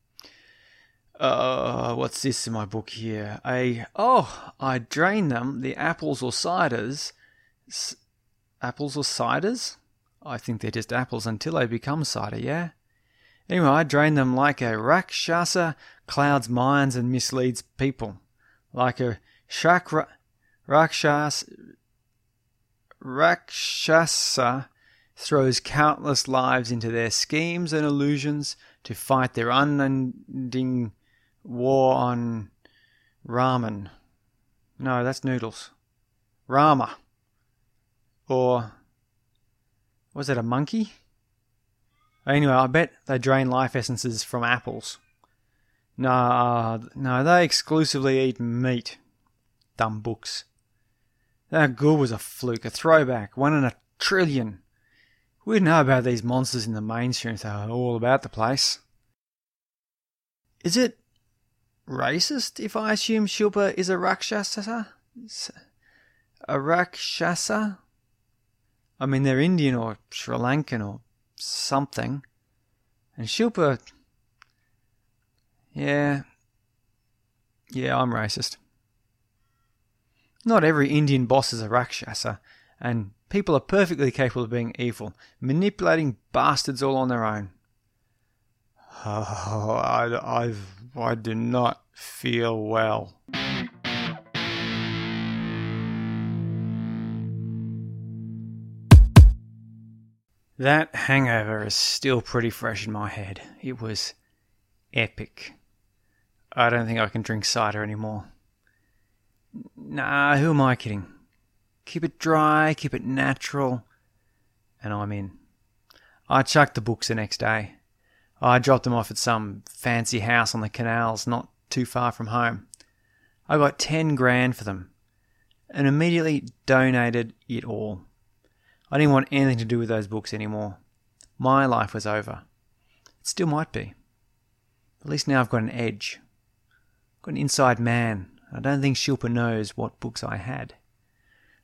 Uh, what's this in my book here? A, oh, I drained them, the apples or ciders. S- apples or ciders? I think they're just apples until they become cider, yeah? Anyway, I drained them like a Rakshasa clouds minds and misleads people. Like a shakra, rakshas, rakshasa throws countless lives into their schemes and illusions to fight their unending war on ramen. No, that's noodles. Rama. Or, was that a monkey? Anyway, I bet they drain life essences from apples. No, no, they exclusively eat meat. Dumb books. That ghoul was a fluke, a throwback, one in a trillion. We didn't know about these monsters in the mainstream, they were all about the place. Is it racist if I assume Shilpa is a Rakshasa? A Rakshasa? I mean, they're Indian or Sri Lankan or something. And Shilpa... Yeah. Yeah, I'm racist. Not every Indian boss is a Rakshasa, and people are perfectly capable of being evil, manipulating bastards all on their own. Oh, I, I've, I do not feel well. That hangover is still pretty fresh in my head. It was epic. I don't think I can drink cider anymore. Nah, who am I kidding? Keep it dry, keep it natural, and I'm in. I chucked the books the next day. I dropped them off at some fancy house on the canals not too far from home. I got ten grand for them, and immediately donated it all. I didn't want anything to do with those books anymore. My life was over. It still might be. At least now I've got an edge. I've got an inside man. I don't think Shilpa knows what books I had.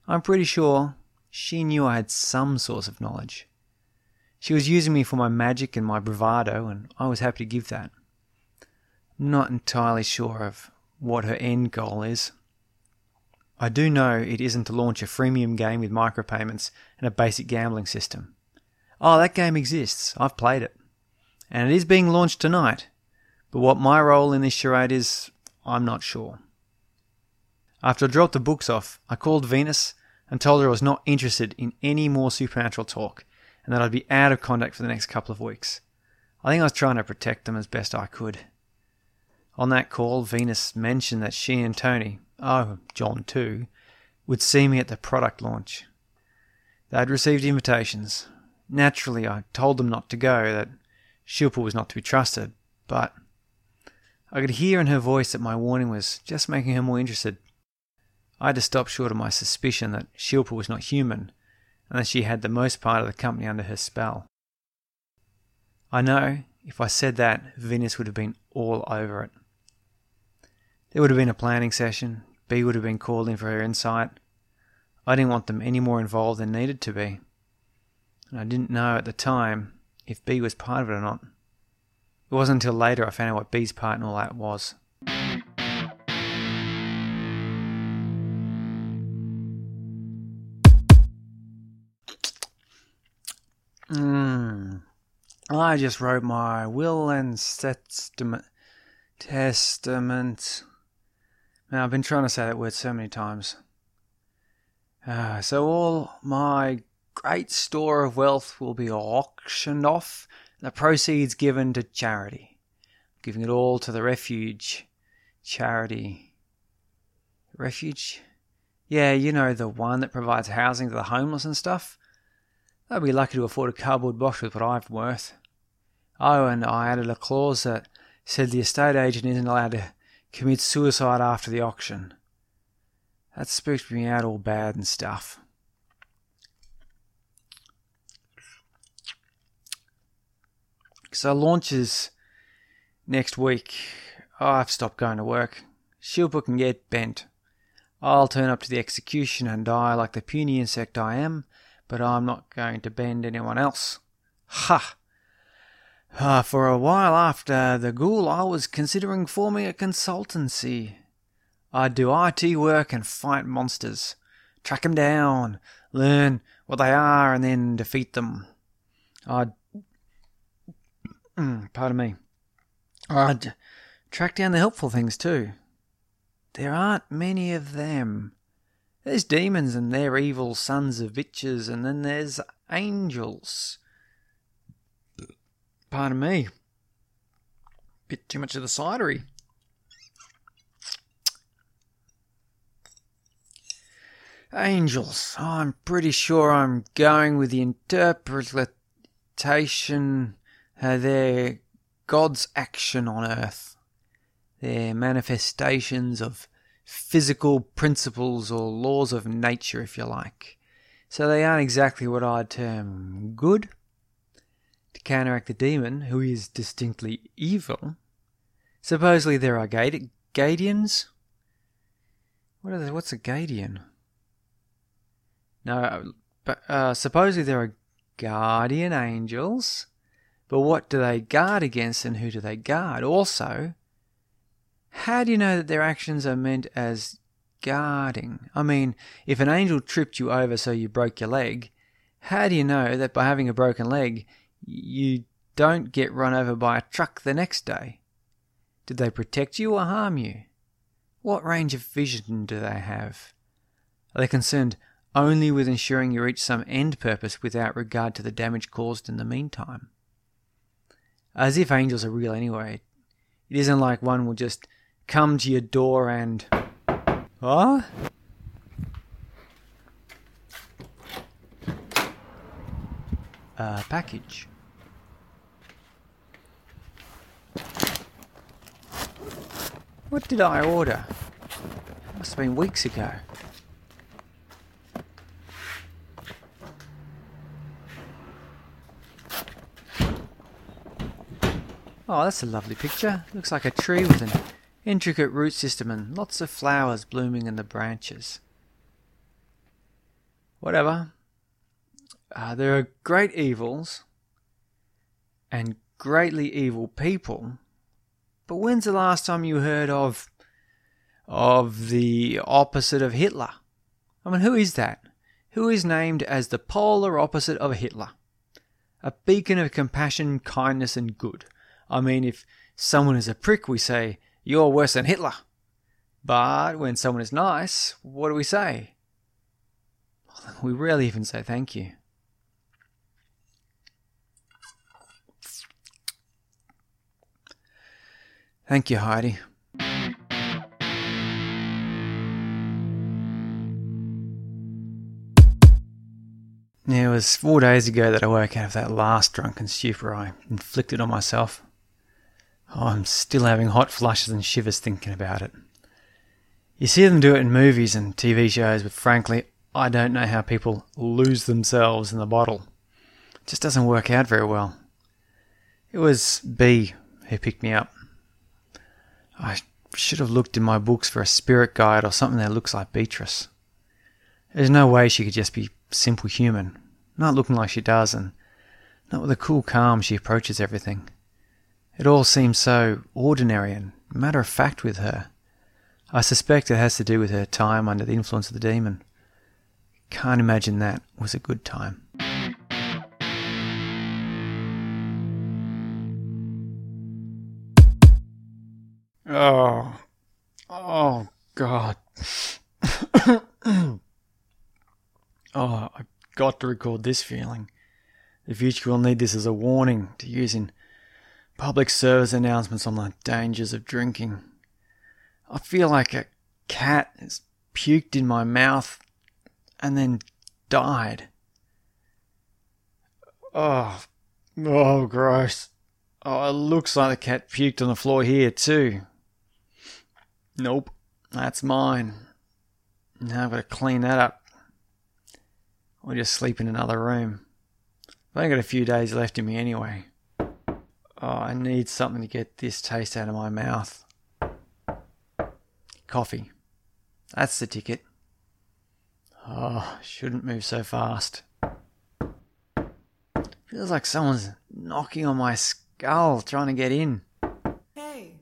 I'm pretty sure she knew I had some source of knowledge. She was using me for my magic and my bravado, and I was happy to give that. Not entirely sure of what her end goal is. I do know it isn't to launch a freemium game with micropayments and a basic gambling system. Oh, that game exists. I've played it. And it is being launched tonight. But what my role in this charade is, I'm not sure. After I dropped the books off, I called Venus and told her I was not interested in any more supernatural talk and that I'd be out of contact for the next couple of weeks. I think I was trying to protect them as best I could. On that call, Venus mentioned that she and Tony, oh, John too, would see me at the product launch. They'd received invitations. Naturally, I told them not to go, that Shilpa was not to be trusted, but I could hear in her voice that my warning was just making her more interested. I had to stop short of my suspicion that Shilpa was not human and that she had the most part of the company under her spell. I know if I said that, Venus would have been all over it. There would have been a planning session. Bea would have been called in for her insight. I didn't want them any more involved than needed to be. And I didn't know at the time if Bea was part of it or not. It wasn't until later I found out what Bea's part in all that was. Mm. I just wrote my will and testament. Testament. Man, I've been trying to say that word so many times. Uh, so all my great store of wealth will be auctioned off, and the proceeds given to charity. I'm giving it all to the refuge. Charity. Refuge? Yeah, you know, the one that provides housing to the homeless and stuff. I'd be lucky to afford a cardboard box with what I've worth. Oh, and I added a clause that said the estate agent isn't allowed to commit suicide after the auction. That spooked me out all bad and stuff. So launches next week. Oh, I've stopped going to work. Shilpa can get bent. I'll turn up to the execution and die like the puny insect I am. But I'm not going to bend anyone else. Ha! Uh, for a while after the ghoul, I was considering forming a consultancy. I'd do I T work and fight monsters. Track them down, learn what they are, and then defeat them. I'd... Pardon me. I'd track down the helpful things too. There aren't many of them. There's demons and they're evil sons of bitches, and then there's angels. Pardon me. Bit too much of the cidery. Angels. Oh, I'm pretty sure I'm going with the interpretation Uh, they're God's action on earth. They're manifestations of physical principles or laws of nature, if you like. So they aren't exactly what I'd term good. To counteract the demon, who is distinctly evil, supposedly there are Gade- Gadians? What are they? What's a Gadian? No, but uh, supposedly there are guardian angels, but what do they guard against and who do they guard? Also, how do you know that their actions are meant as guarding? I mean, if an angel tripped you over so you broke your leg, how do you know that by having a broken leg you don't get run over by a truck the next day? Did they protect you or harm you? What range of vision do they have? Are they concerned only with ensuring you reach some end purpose without regard to the damage caused in the meantime? As if angels are real anyway. It isn't like one will just come to your door and... What? A package. What did I order? It must have been weeks ago. Oh, that's a lovely picture. Looks like a tree with an intricate root system and lots of flowers blooming in the branches. Whatever. Uh, there are great evils and greatly evil people. But when's the last time you heard of of the opposite of Hitler? I mean, who is that? Who is named as the polar opposite of Hitler? A beacon of compassion, kindness and good. I mean, if someone is a prick, we say, you're worse than Hitler. But when someone is nice, what do we say? We rarely even say thank you. Thank you, Heidi. Yeah, it was four days ago that I woke out of that last drunken stupor I inflicted on myself. Oh, I'm still having hot flushes and shivers thinking about it. You see them do it in movies and T V shows, but frankly, I don't know how people lose themselves in the bottle. It just doesn't work out very well. It was B who picked me up. I should have looked in my books for a spirit guide or something that looks like Beatrice. There's no way she could just be simple human, not looking like she does and not with the cool calm she approaches everything. It all seems so ordinary and matter of fact with her. I suspect it has to do with her time under the influence of the demon. Can't imagine that was a good time. Oh, oh, God. Oh, I've got to record this feeling. The future will need this as a warning to use in public service announcements on the dangers of drinking. I feel like a cat has puked in my mouth and then died. Oh, oh, gross. Oh, it looks like the cat puked on the floor here too. Nope, that's mine. Now I've got to clean that up. Or just sleep in another room. I've only got a few days left in me anyway. Oh, I need something to get this taste out of my mouth. Coffee. That's the ticket. Oh, shouldn't move so fast. Feels like someone's knocking on my skull trying to get in. Hey,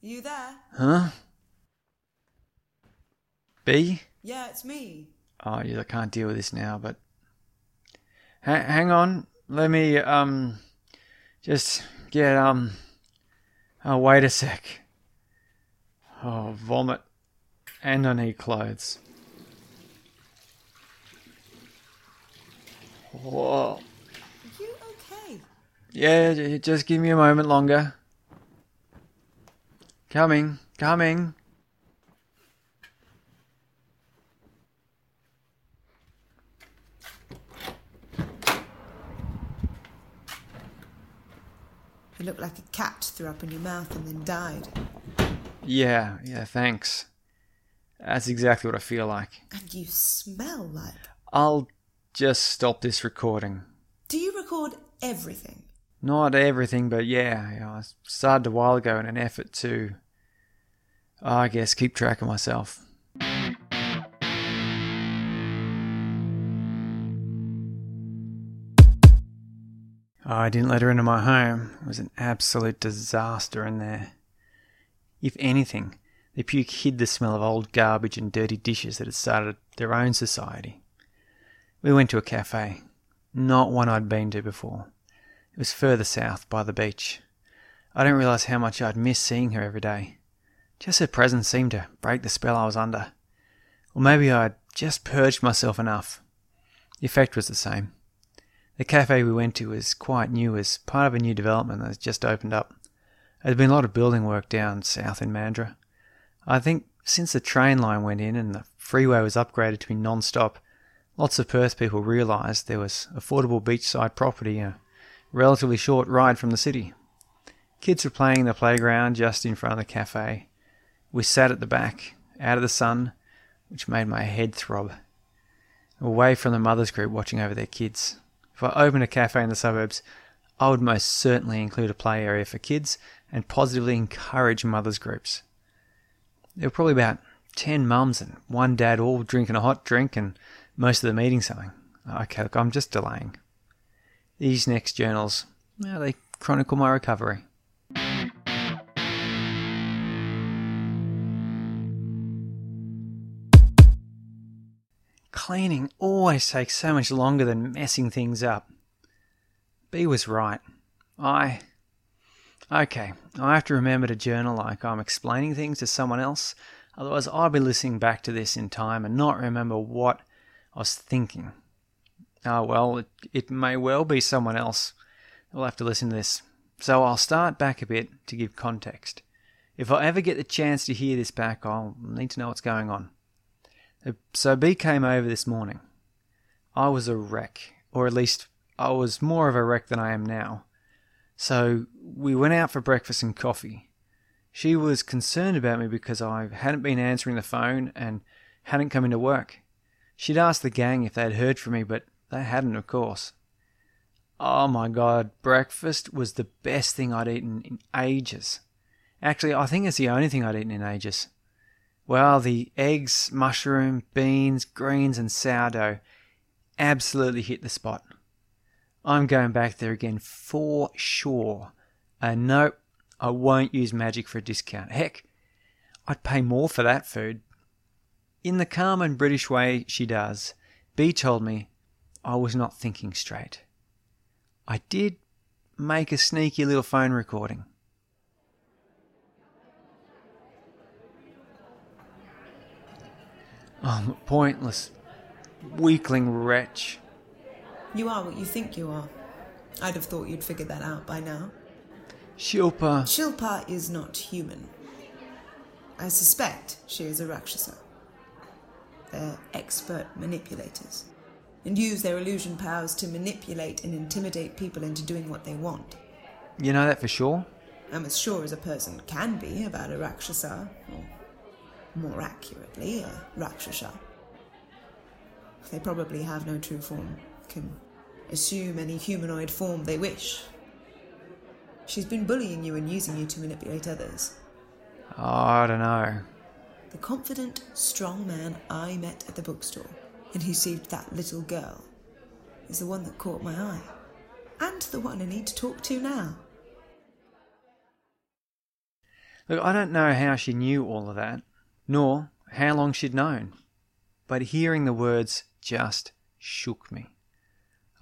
you there? Huh? B? Yeah, it's me. Oh, yeah, I can't deal with this now, but... H- hang on, let me, um... just get, um... Oh, wait a sec. Oh, vomit. And I need clothes. Whoa. Are you okay? Yeah, just give me a moment longer. Coming, coming. You looked like a cat threw up in your mouth and then died. Yeah, yeah, thanks. That's exactly what I feel like. And you smell like... I'll just stop this recording. Do you record everything? Not everything, but yeah. You know, I started a while ago in an effort to, I guess, keep track of myself. I didn't let her into my home. It was an absolute disaster in there. If anything, the puke hid the smell of old garbage and dirty dishes that had started their own society. We went to a cafe, not one I'd been to before. It was further south, by the beach. I didn't realise how much I'd missed seeing her every day. Just her presence seemed to break the spell I was under. Or maybe I'd just purged myself enough. The effect was the same. The cafe we went to was quite new, as part of a new development that has just opened up. There's been a lot of building work down south in Mandurah. I think since the train line went in and the freeway was upgraded to be non-stop, lots of Perth people realised there was affordable beachside property in a relatively short ride from the city. Kids were playing in the playground just in front of the cafe. We sat at the back, out of the sun, which made my head throb. Away from the mother's group watching over their kids. If I opened a cafe in the suburbs, I would most certainly include a play area for kids and positively encourage mothers' groups. There were probably about ten mums and one dad all drinking a hot drink and most of them eating something. Okay, look, I'm just delaying. These next journals, well, they chronicle my recovery. Cleaning always takes so much longer than messing things up. B was right. I... Okay, I have to remember to journal like I'm explaining things to someone else, otherwise I'll be listening back to this in time and not remember what I was thinking. Oh well, it, it may well be someone else will have to listen to this. So I'll start back a bit to give context. If I ever get the chance to hear this back, I'll need to know what's going on. So B came over this morning. I was a wreck, or at least I was more of a wreck than I am now. So we went out for breakfast and coffee. She was concerned about me because I hadn't been answering the phone and hadn't come into work. She'd asked the gang if they'd heard from me, but they hadn't, of course. Oh my God, breakfast was the best thing I'd eaten in ages. Actually, I think it's the only thing I'd eaten in ages. Well, the eggs, mushroom, beans, greens and sourdough absolutely hit the spot. I'm going back there again for sure. And nope, I won't use magic for a discount. Heck, I'd pay more for that food. In the calm and British way she does, B told me I was not thinking straight. I did make a sneaky little phone recording. I'm a pointless, weakling wretch. You are what you think you are. I'd have thought you'd figured that out by now. Shilpa... Shilpa is not human. I suspect she is a Rakshasa. They're expert manipulators, and use their illusion powers to manipulate and intimidate people into doing what they want. You know that for sure? I'm as sure as a person can be about a Rakshasa, or more accurately, a Rakshasa. They probably have no true form. Can assume any humanoid form they wish. She's been bullying you and using you to manipulate others. Oh, I don't know. The confident, strong man I met at the bookstore and who saved that little girl is the one that caught my eye, and the one I need to talk to now. Look, I don't know how she knew all of that, nor how long she'd known, but hearing the words just shook me.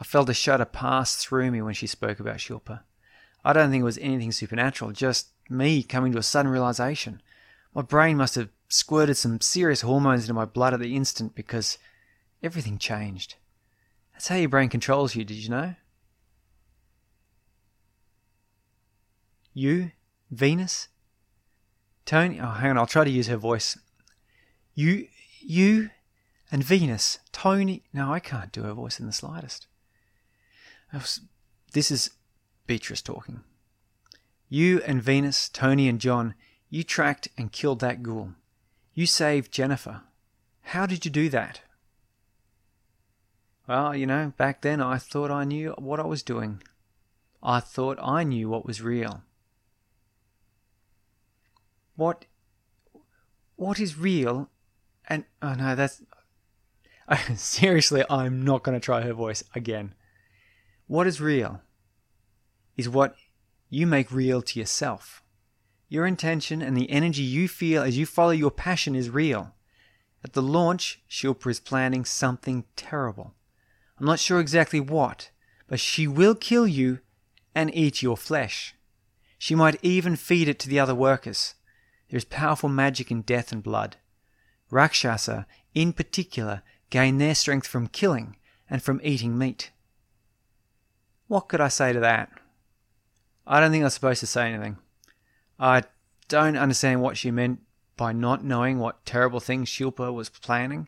I felt a shudder pass through me when she spoke about Shilpa. I don't think it was anything supernatural, just me coming to a sudden realisation. My brain must have squirted some serious hormones into my blood at the instant, because everything changed. That's how your brain controls you, did you know? You, Venus? Tony, oh hang on, I'll try to use her voice. You, you, and Venus, Tony, no I can't do her voice in the slightest. This is Beatrice talking. You and Venus, Tony and John, you tracked and killed that ghoul. You saved Jennifer. How did you do that? Well, you know, back then I thought I knew what I was doing. I thought I knew what was real. What, what is real and... Oh no, that's... Seriously, I'm not going to try her voice again. What is real is what you make real to yourself. Your intention and the energy you feel as you follow your passion is real. At the launch, Shilpa is planning something terrible. I'm not sure exactly what, but she will kill you and eat your flesh. She might even feed it to the other workers. There is powerful magic in death and blood. Rakshasa, in particular, gain their strength from killing and from eating meat. What could I say to that? I don't think I was supposed to say anything. I don't understand what she meant by not knowing what terrible thing Shilpa was planning.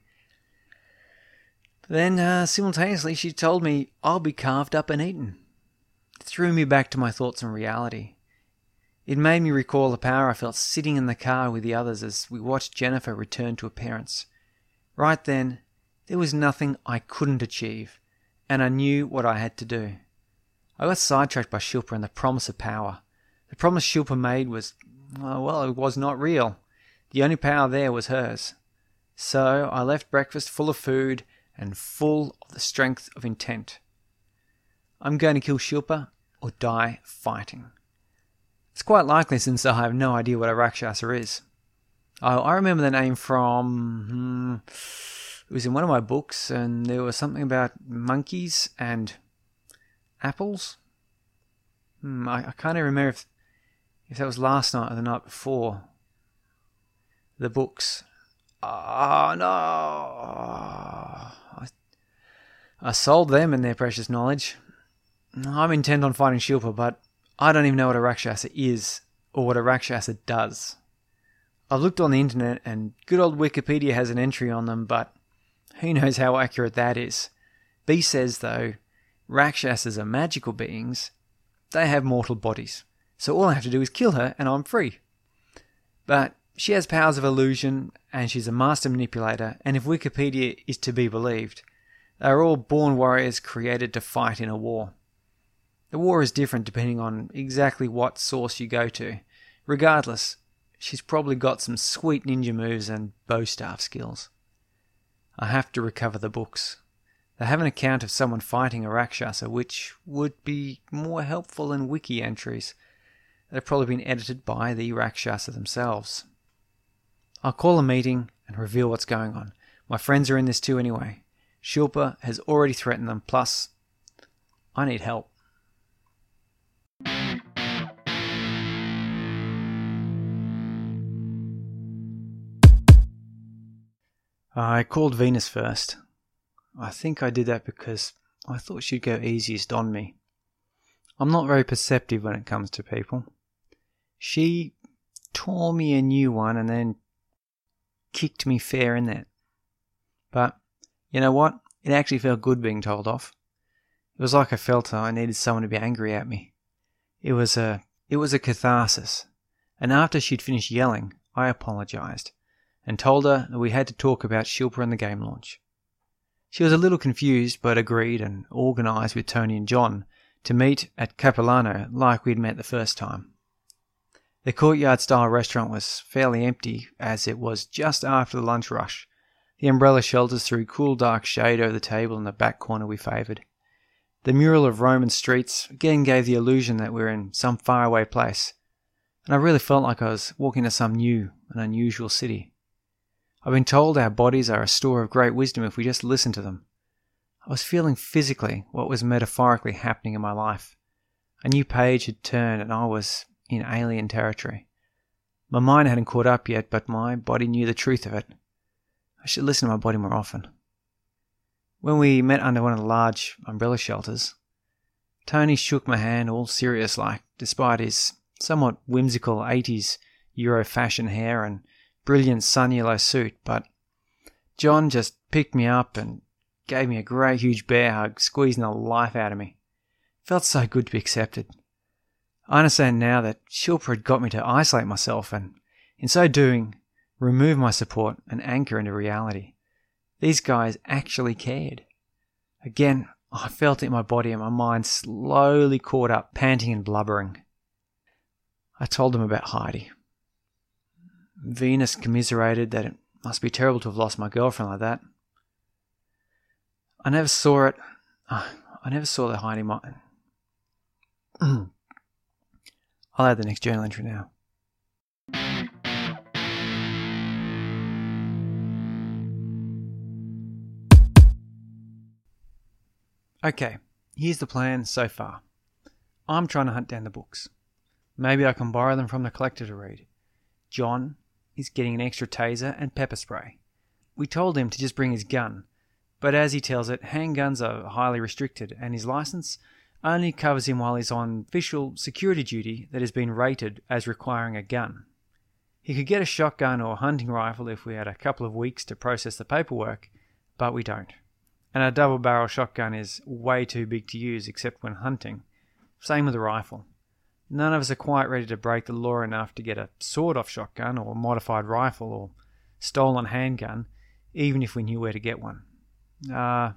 But then, uh, simultaneously, she told me I'll be carved up and eaten. It threw me back to my thoughts and reality. It made me recall the power I felt sitting in the car with the others as we watched Jennifer return to her parents. Right then, there was nothing I couldn't achieve, and I knew what I had to do. I got sidetracked by Shilpa and the promise of power. The promise Shilpa made was, well, it was not real. The only power there was hers. So I left breakfast full of food and full of the strength of intent. I'm going to kill Shilpa or die fighting. It's quite likely since I have no idea what a Rakshasa is. I, I remember the name from... Hmm, it was in one of my books, and there was something about monkeys and apples. Hmm, I, I can't even remember if, if that was last night or the night before. The books. Oh, no. I, I sold them and their precious knowledge. I'm intent on fighting Shilpa, but I don't even know what a Rakshasa is or what a Rakshasa does. I've looked on the internet and good old Wikipedia has an entry on them, but who knows how accurate that is. B says, though, Rakshasas are magical beings. They have mortal bodies. So all I have to do is kill her and I'm free. But... she has powers of illusion, and she's a master manipulator, and if Wikipedia is to be believed, they are all born warriors created to fight in a war. The war is different depending on exactly what source you go to. Regardless, she's probably got some sweet ninja moves and bow staff skills. I have to recover the books. They have an account of someone fighting a Rakshasa, which would be more helpful than wiki entries that have probably been edited by the Rakshasa themselves. I'll call a meeting and reveal what's going on. My friends are in this too anyway. Shilpa has already threatened them, plus I need help. I called Venus first. I think I did that because I thought she'd go easiest on me. I'm not very perceptive when it comes to people. She tore me a new one and then kicked me fair in that. But, you know what? It actually felt good being told off. It was like I felt I needed someone to be angry at me. It was a, it was a catharsis. And after she'd finished yelling, I apologised and told her that we had to talk about Shilpa and the game launch. She was a little confused but agreed and organised with Tony and John to meet at Capilano like we'd met the first time. The courtyard-style restaurant was fairly empty, as it was just after the lunch rush. The umbrella shelters threw cool dark shade over the table in the back corner we favoured. The mural of Roman streets again gave the illusion that we were in some faraway place, and I really felt like I was walking to some new and unusual city. I've been told our bodies are a store of great wisdom if we just listen to them. I was feeling physically what was metaphorically happening in my life. A new page had turned and I was... in alien territory. My mind hadn't caught up yet, but my body knew the truth of it. I should listen to my body more often. When we met under one of the large umbrella shelters, Tony shook my hand all serious-like, despite his somewhat whimsical eighties Euro fashion hair and brilliant sun yellow suit, but John just picked me up and gave me a great huge bear hug, squeezing the life out of me. It felt so good to be accepted. I understand now that Shilpa had got me to isolate myself and, in so doing, remove my support and anchor into reality. These guys actually cared. Again, I felt it in my body and my mind slowly caught up, panting and blubbering. I told them about Heidi. Venus commiserated that it must be terrible to have lost my girlfriend like that. I never saw it. I never saw that Heidi might... I'll add the next journal entry now. Okay, here's the plan so far. I'm trying to hunt down the books. Maybe I can borrow them from the collector to read. John is getting an extra taser and pepper spray. We told him to just bring his gun, but as he tells it, handguns are highly restricted and his license only covers him while he's on official security duty that has been rated as requiring a gun. He could get a shotgun or a hunting rifle if we had a couple of weeks to process the paperwork, but we don't. And a double-barrel shotgun is way too big to use except when hunting. Same with a rifle. None of us are quite ready to break the law enough to get a sawed-off shotgun or a modified rifle or stolen handgun, even if we knew where to get one. Uh,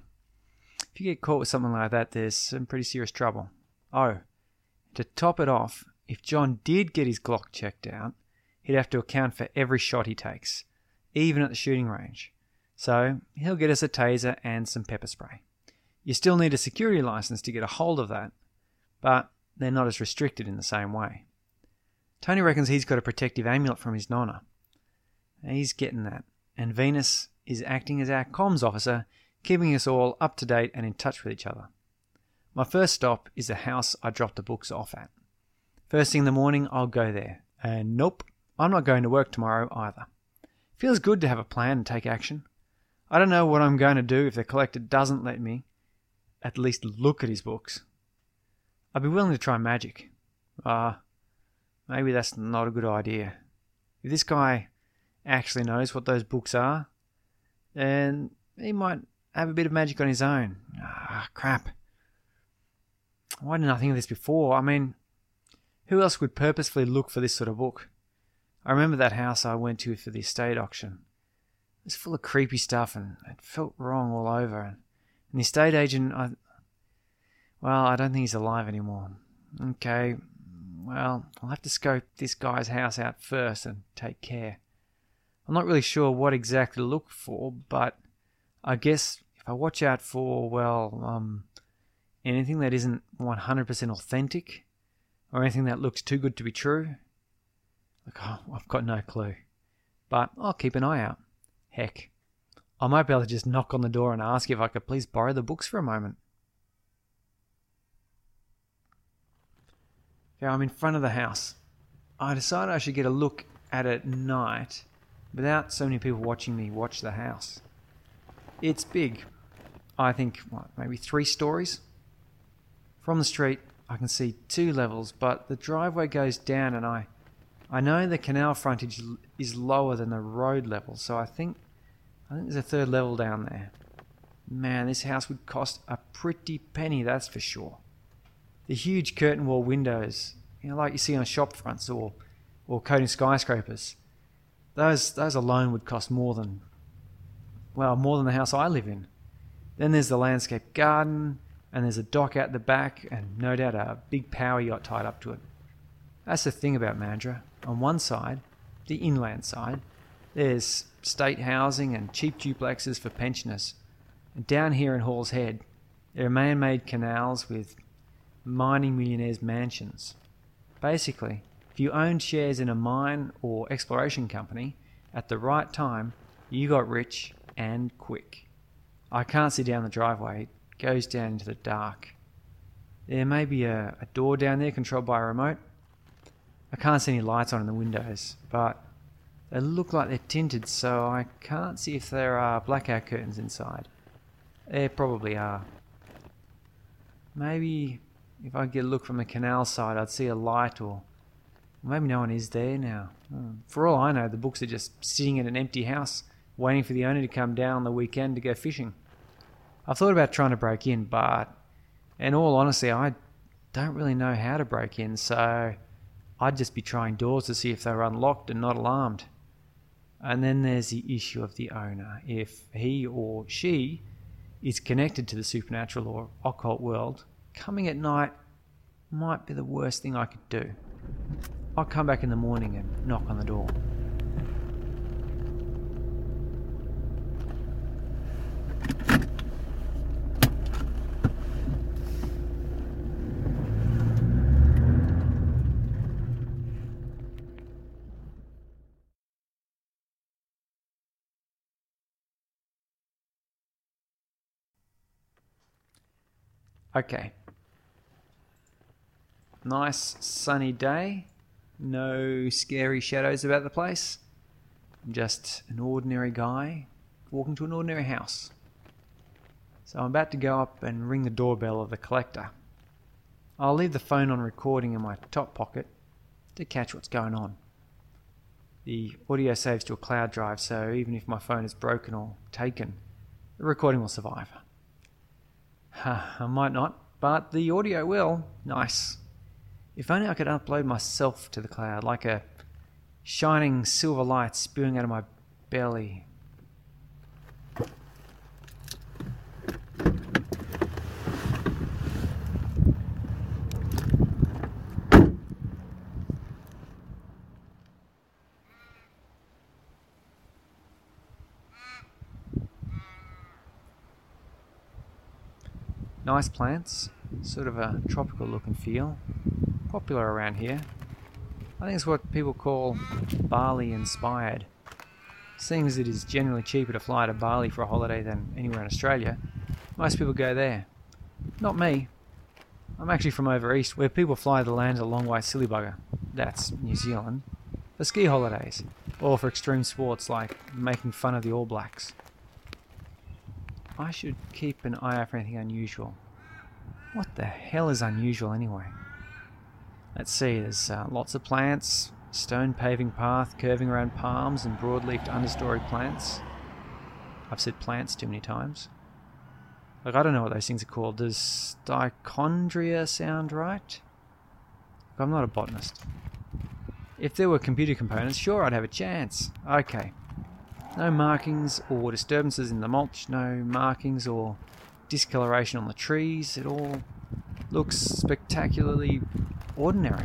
if you get caught with something like that, there's some pretty serious trouble. Oh, to top it off, if John did get his Glock checked out, he'd have to account for every shot he takes, even at the shooting range. So he'll get us a taser and some pepper spray. You still need a security license to get a hold of that, but they're not as restricted in the same way. Tony reckons he's got a protective amulet from his nonna. He's getting that, and Venus is acting as our comms officer, keeping us all up to date and in touch with each other. My first stop is the house I dropped the books off at. First thing in the morning, I'll go there. And nope, I'm not going to work tomorrow either. Feels good to have a plan and take action. I don't know what I'm going to do if the collector doesn't let me at least look at his books. I'd be willing to try magic. Ah, uh, maybe that's not a good idea. If this guy actually knows what those books are, then he might have a bit of magic on his own. Ah, crap. Why didn't I think of this before? I mean, who else would purposefully look for this sort of book? I remember that house I went to for the estate auction. It was full of creepy stuff and it felt wrong all over. And the estate agent, I, well, I don't think he's alive anymore. Okay, well, I'll have to scope this guy's house out first and take care. I'm not really sure what exactly to look for, but I guess if I watch out for, well, um, anything that isn't one hundred percent authentic or anything that looks too good to be true, look, oh, I've got no clue. But I'll keep an eye out. Heck, I might be able to just knock on the door and ask if I could please borrow the books for a moment. Now I'm in front of the house. I decided I should get a look at it at night without so many people watching me watch the house. It's big. I think, what, maybe three stories? From the street, I can see two levels, but the driveway goes down and I... I know the canal frontage is lower than the road level, so I think I think there's a third level down there. Man, this house would cost a pretty penny, that's for sure. The huge curtain wall windows, you know, like you see on shop fronts or, or coating skyscrapers, those those alone would cost more than, well, more than the house I live in. Then there's the landscape garden, and there's a dock out the back, and no doubt a big power yacht tied up to it. That's the thing about Mandurah. On one side, the inland side, there's state housing and cheap duplexes for pensioners. And down here in Hall's Head, there are man-made canals with mining millionaires' mansions. Basically, if you owned shares in a mine or exploration company, at the right time, you got rich and quick. I can't see down the driveway. It goes down into the dark. There may be a, a door down there controlled by a remote. I can't see any lights on in the windows, but they look like they're tinted, so I can't see if there are blackout curtains inside. There probably are. Maybe if I get a look from the canal side, I'd see a light, or maybe no one is there now. For all I know, the books are just sitting in an empty house, waiting for the owner to come down on the weekend to go fishing. I've thought about trying to break in, but in all honesty, I don't really know how to break in, so I'd just be trying doors to see if they were unlocked and not alarmed. And then there's the issue of the owner. If he or she is connected to the supernatural or occult world, coming at night might be the worst thing I could do. I'll come back in the morning and knock on the door. Okay. Nice sunny day. No scary shadows about the place. I'm just an ordinary guy walking to an ordinary house. So I'm about to go up and ring the doorbell of the collector. I'll leave the phone on recording in my top pocket to catch what's going on. The audio saves to a cloud drive, so even if my phone is broken or taken, the recording will survive. I might not, but the audio will. Nice. If only I could upload myself to the cloud, like a shining silver light spewing out of my belly. Nice plants, sort of a tropical look and feel, popular around here. I think it's what people call Bali inspired. Seeing as it is generally cheaper to fly to Bali for a holiday than anywhere in Australia, most people go there. Not me. I'm actually from over east, where people fly the land a long way, silly bugger, that's New Zealand, for ski holidays, or for extreme sports like making fun of the All Blacks. I should keep an eye out for anything unusual. What the hell is unusual anyway? Let's see, there's uh, lots of plants, stone paving path curving around palms and broadleafed understory plants. I've said plants too many times. Like, I don't know what those things are called. Does dichondria sound right? I'm not a botanist. If there were computer components, sure, I'd have a chance. Okay. No markings or disturbances in the mulch, no markings or discoloration on the trees. It all looks spectacularly ordinary.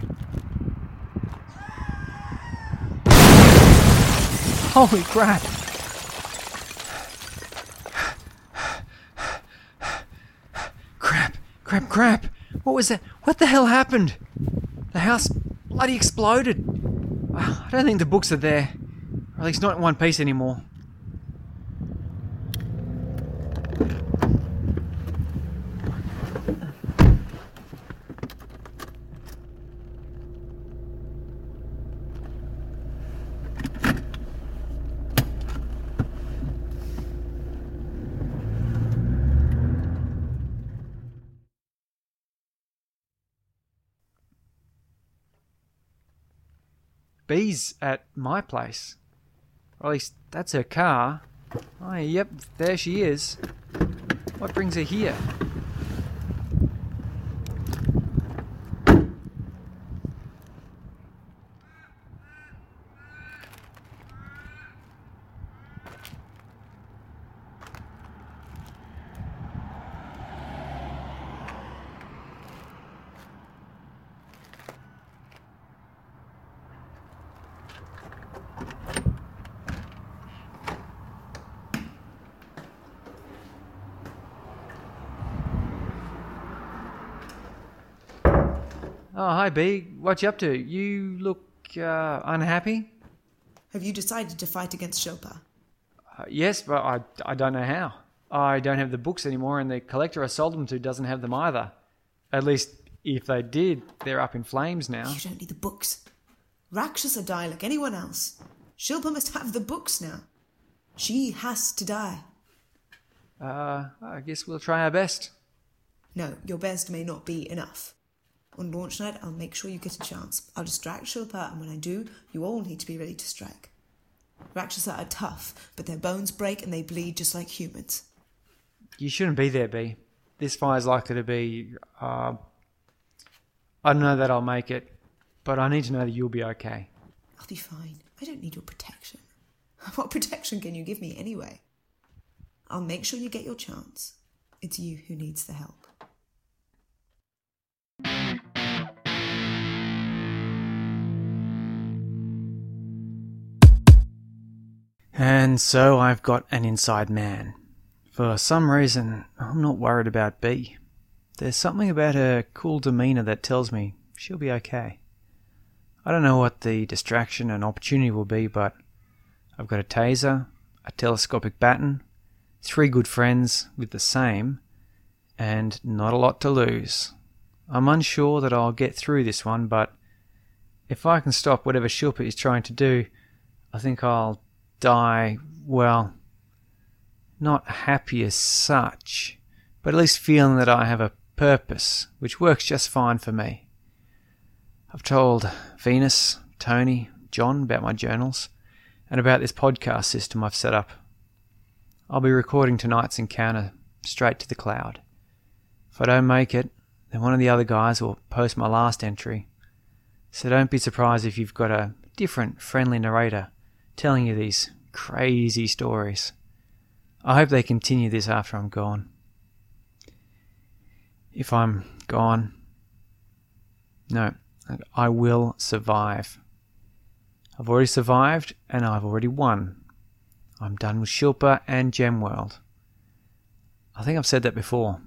Holy crap! Crap, crap, crap! What was that? What the hell happened? The house bloody exploded. I don't think the books are there. Or at least not in one piece anymore. Bees at my place. Or at least, that's her car. Oh, yep, there she is. What brings her here? Oh, hi, Bea. What you up to? You look, uh, unhappy? Have you decided to fight against Shilpa? Uh, yes, but I, I don't know how. I don't have the books anymore, and the collector I sold them to doesn't have them either. At least, if they did, they're up in flames now. You don't need the books. Rakshasa die like anyone else. Shilpa must have the books now. She has to die. Uh, I guess we'll try our best. No, your best may not be enough. On launch night, I'll make sure you get a chance. I'll distract Shilpa, and when I do, you all need to be ready to strike. Rakshasa are tough, but their bones break and they bleed just like humans. You shouldn't be there, Bea. This fire's likely to be, uh, I don't know that I'll make it, but I need to know that you'll be okay. I'll be fine. I don't need your protection. What protection can you give me anyway? I'll make sure you get your chance. It's you who needs the help. And so I've got an inside man. For some reason, I'm not worried about B. There's something about her cool demeanour that tells me she'll be okay. I don't know what the distraction and opportunity will be, but I've got a taser, a telescopic baton, three good friends with the same, and not a lot to lose. I'm unsure that I'll get through this one, but if I can stop whatever Shilpa is trying to do, I think I'll die, well, not happy as such, but at least feeling that I have a purpose, which works just fine for me. I've told Venus, Tony, John about my journals, and about this podcast system I've set up. I'll be recording tonight's encounter straight to the cloud. If I don't make it, then one of the other guys will post my last entry. So don't be surprised if you've got a different friendly narrator telling you these crazy stories. I hope they continue this after I'm gone. If I'm gone, no, I will survive. I've already survived and I've already won. I'm done with Shilpa and Gemworld. I think I've said that before.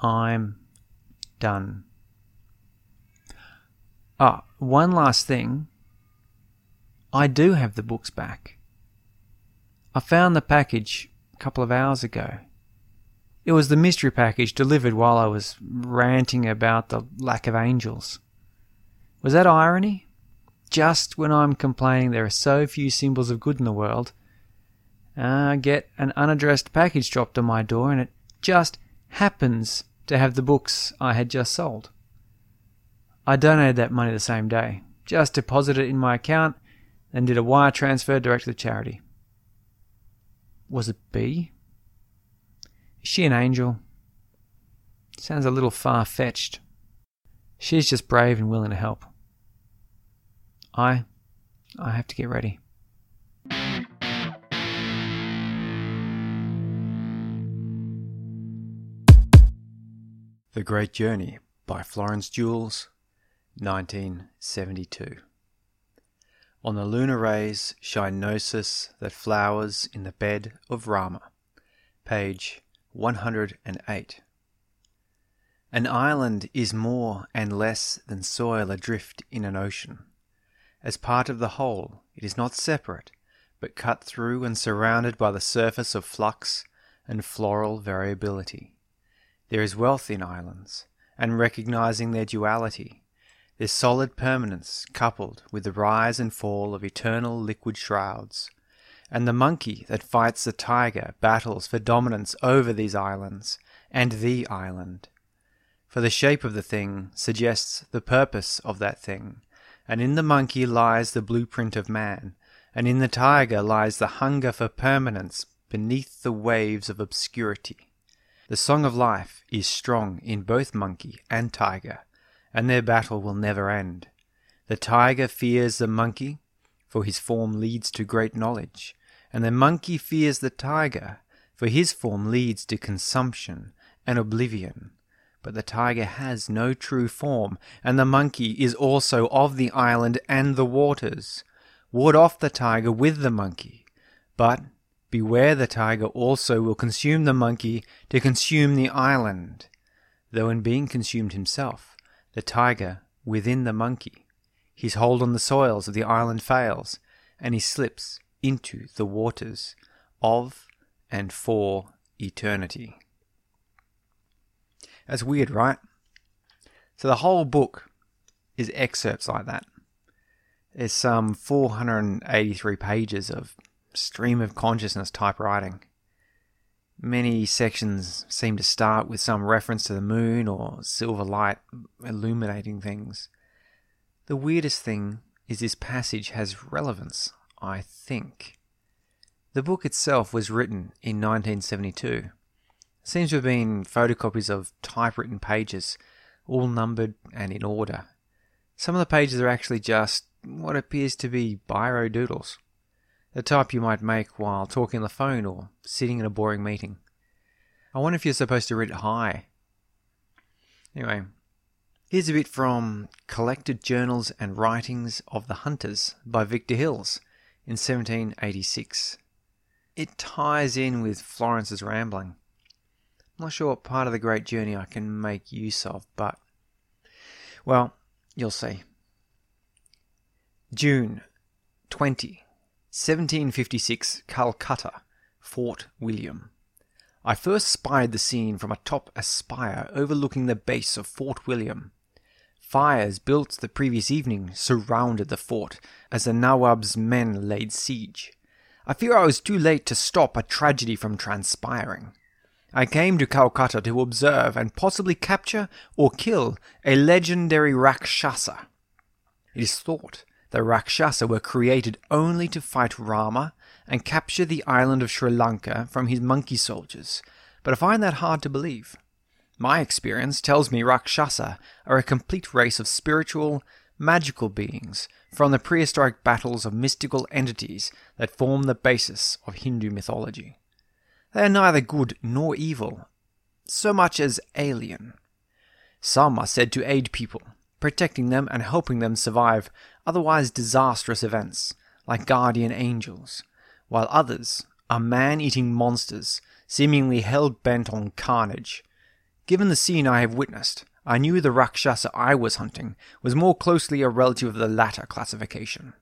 I'm done. Ah, one last thing. I do have the books back. I found the package a couple of hours ago. It was the mystery package delivered while I was ranting about the lack of angels. Was that irony? Just when I'm complaining there are so few symbols of good in the world, I get an unaddressed package dropped on my door, and it just happens to have the books I had just sold. I donated that money the same day, just deposited it in my account, and did a wire transfer direct to the charity. Was it B? Is she an angel? Sounds a little far-fetched. She's just brave and willing to help. I... I have to get ready. The Great Journey by Florence Jules, nineteen seventy-two. On the lunar rays shine gnosis that flowers in the bed of Rama. Page one hundred eight. An island is more and less than soil adrift in an ocean. As part of the whole, it is not separate, but cut through and surrounded by the surface of flux and floral variability. There is wealth in islands, and recognizing their duality, their solid permanence coupled with the rise and fall of eternal liquid shrouds. And the monkey that fights the tiger battles for dominance over these islands and the island. For the shape of the thing suggests the purpose of that thing, and in the monkey lies the blueprint of man, and in the tiger lies the hunger for permanence beneath the waves of obscurity. The song of life is strong in both monkey and tiger, and their battle will never end. The tiger fears the monkey, for his form leads to great knowledge, and the monkey fears the tiger, for his form leads to consumption and oblivion. But the tiger has no true form, and the monkey is also of the island and the waters. Ward off the tiger with the monkey, but beware the tiger also will consume the monkey to consume the island, though in being consumed himself, the tiger within the monkey. His hold on the soils of the island fails, and he slips into the waters of and for eternity. That's weird, right? So the whole book is excerpts like that. There's some four hundred eighty-three pages of stream of consciousness type writing. Many sections seem to start with some reference to the moon or silver light illuminating things. The weirdest thing is this passage has relevance, I think. The book itself was written in nineteen seventy-two. It seems to have been photocopies of typewritten pages all numbered and in order. Some of the pages are actually just what appears to be biro doodles, the type you might make while talking on the phone or sitting in a boring meeting. I wonder if you're supposed to read it high. Anyway, here's a bit from Collected Journals and Writings of the Hunters by Victor Hills in seventeen eighty-six. It ties in with Florence's rambling. I'm not sure what part of the great journey I can make use of, but, well, you'll see. June twentieth, seventeen fifty-six, Calcutta, Fort William. I first spied the scene from atop a spire overlooking the base of Fort William. Fires built the previous evening surrounded the fort as the Nawab's men laid siege. I fear I was too late to stop a tragedy from transpiring. I came to Calcutta to observe and possibly capture or kill a legendary Rakshasa. It is thought that Rakshasa were created only to fight Rama and capture the island of Sri Lanka from his monkey soldiers, but I find that hard to believe. My experience tells me Rakshasa are a complete race of spiritual, magical beings from the prehistoric battles of mystical entities that form the basis of Hindu mythology. They are neither good nor evil, so much as alien. Some are said to aid people, protecting them and helping them survive otherwise disastrous events, like guardian angels, while others are man-eating monsters, seemingly hell-bent on carnage. Given the scene I have witnessed, I knew the Rakshasa I was hunting was more closely a relative of the latter classification.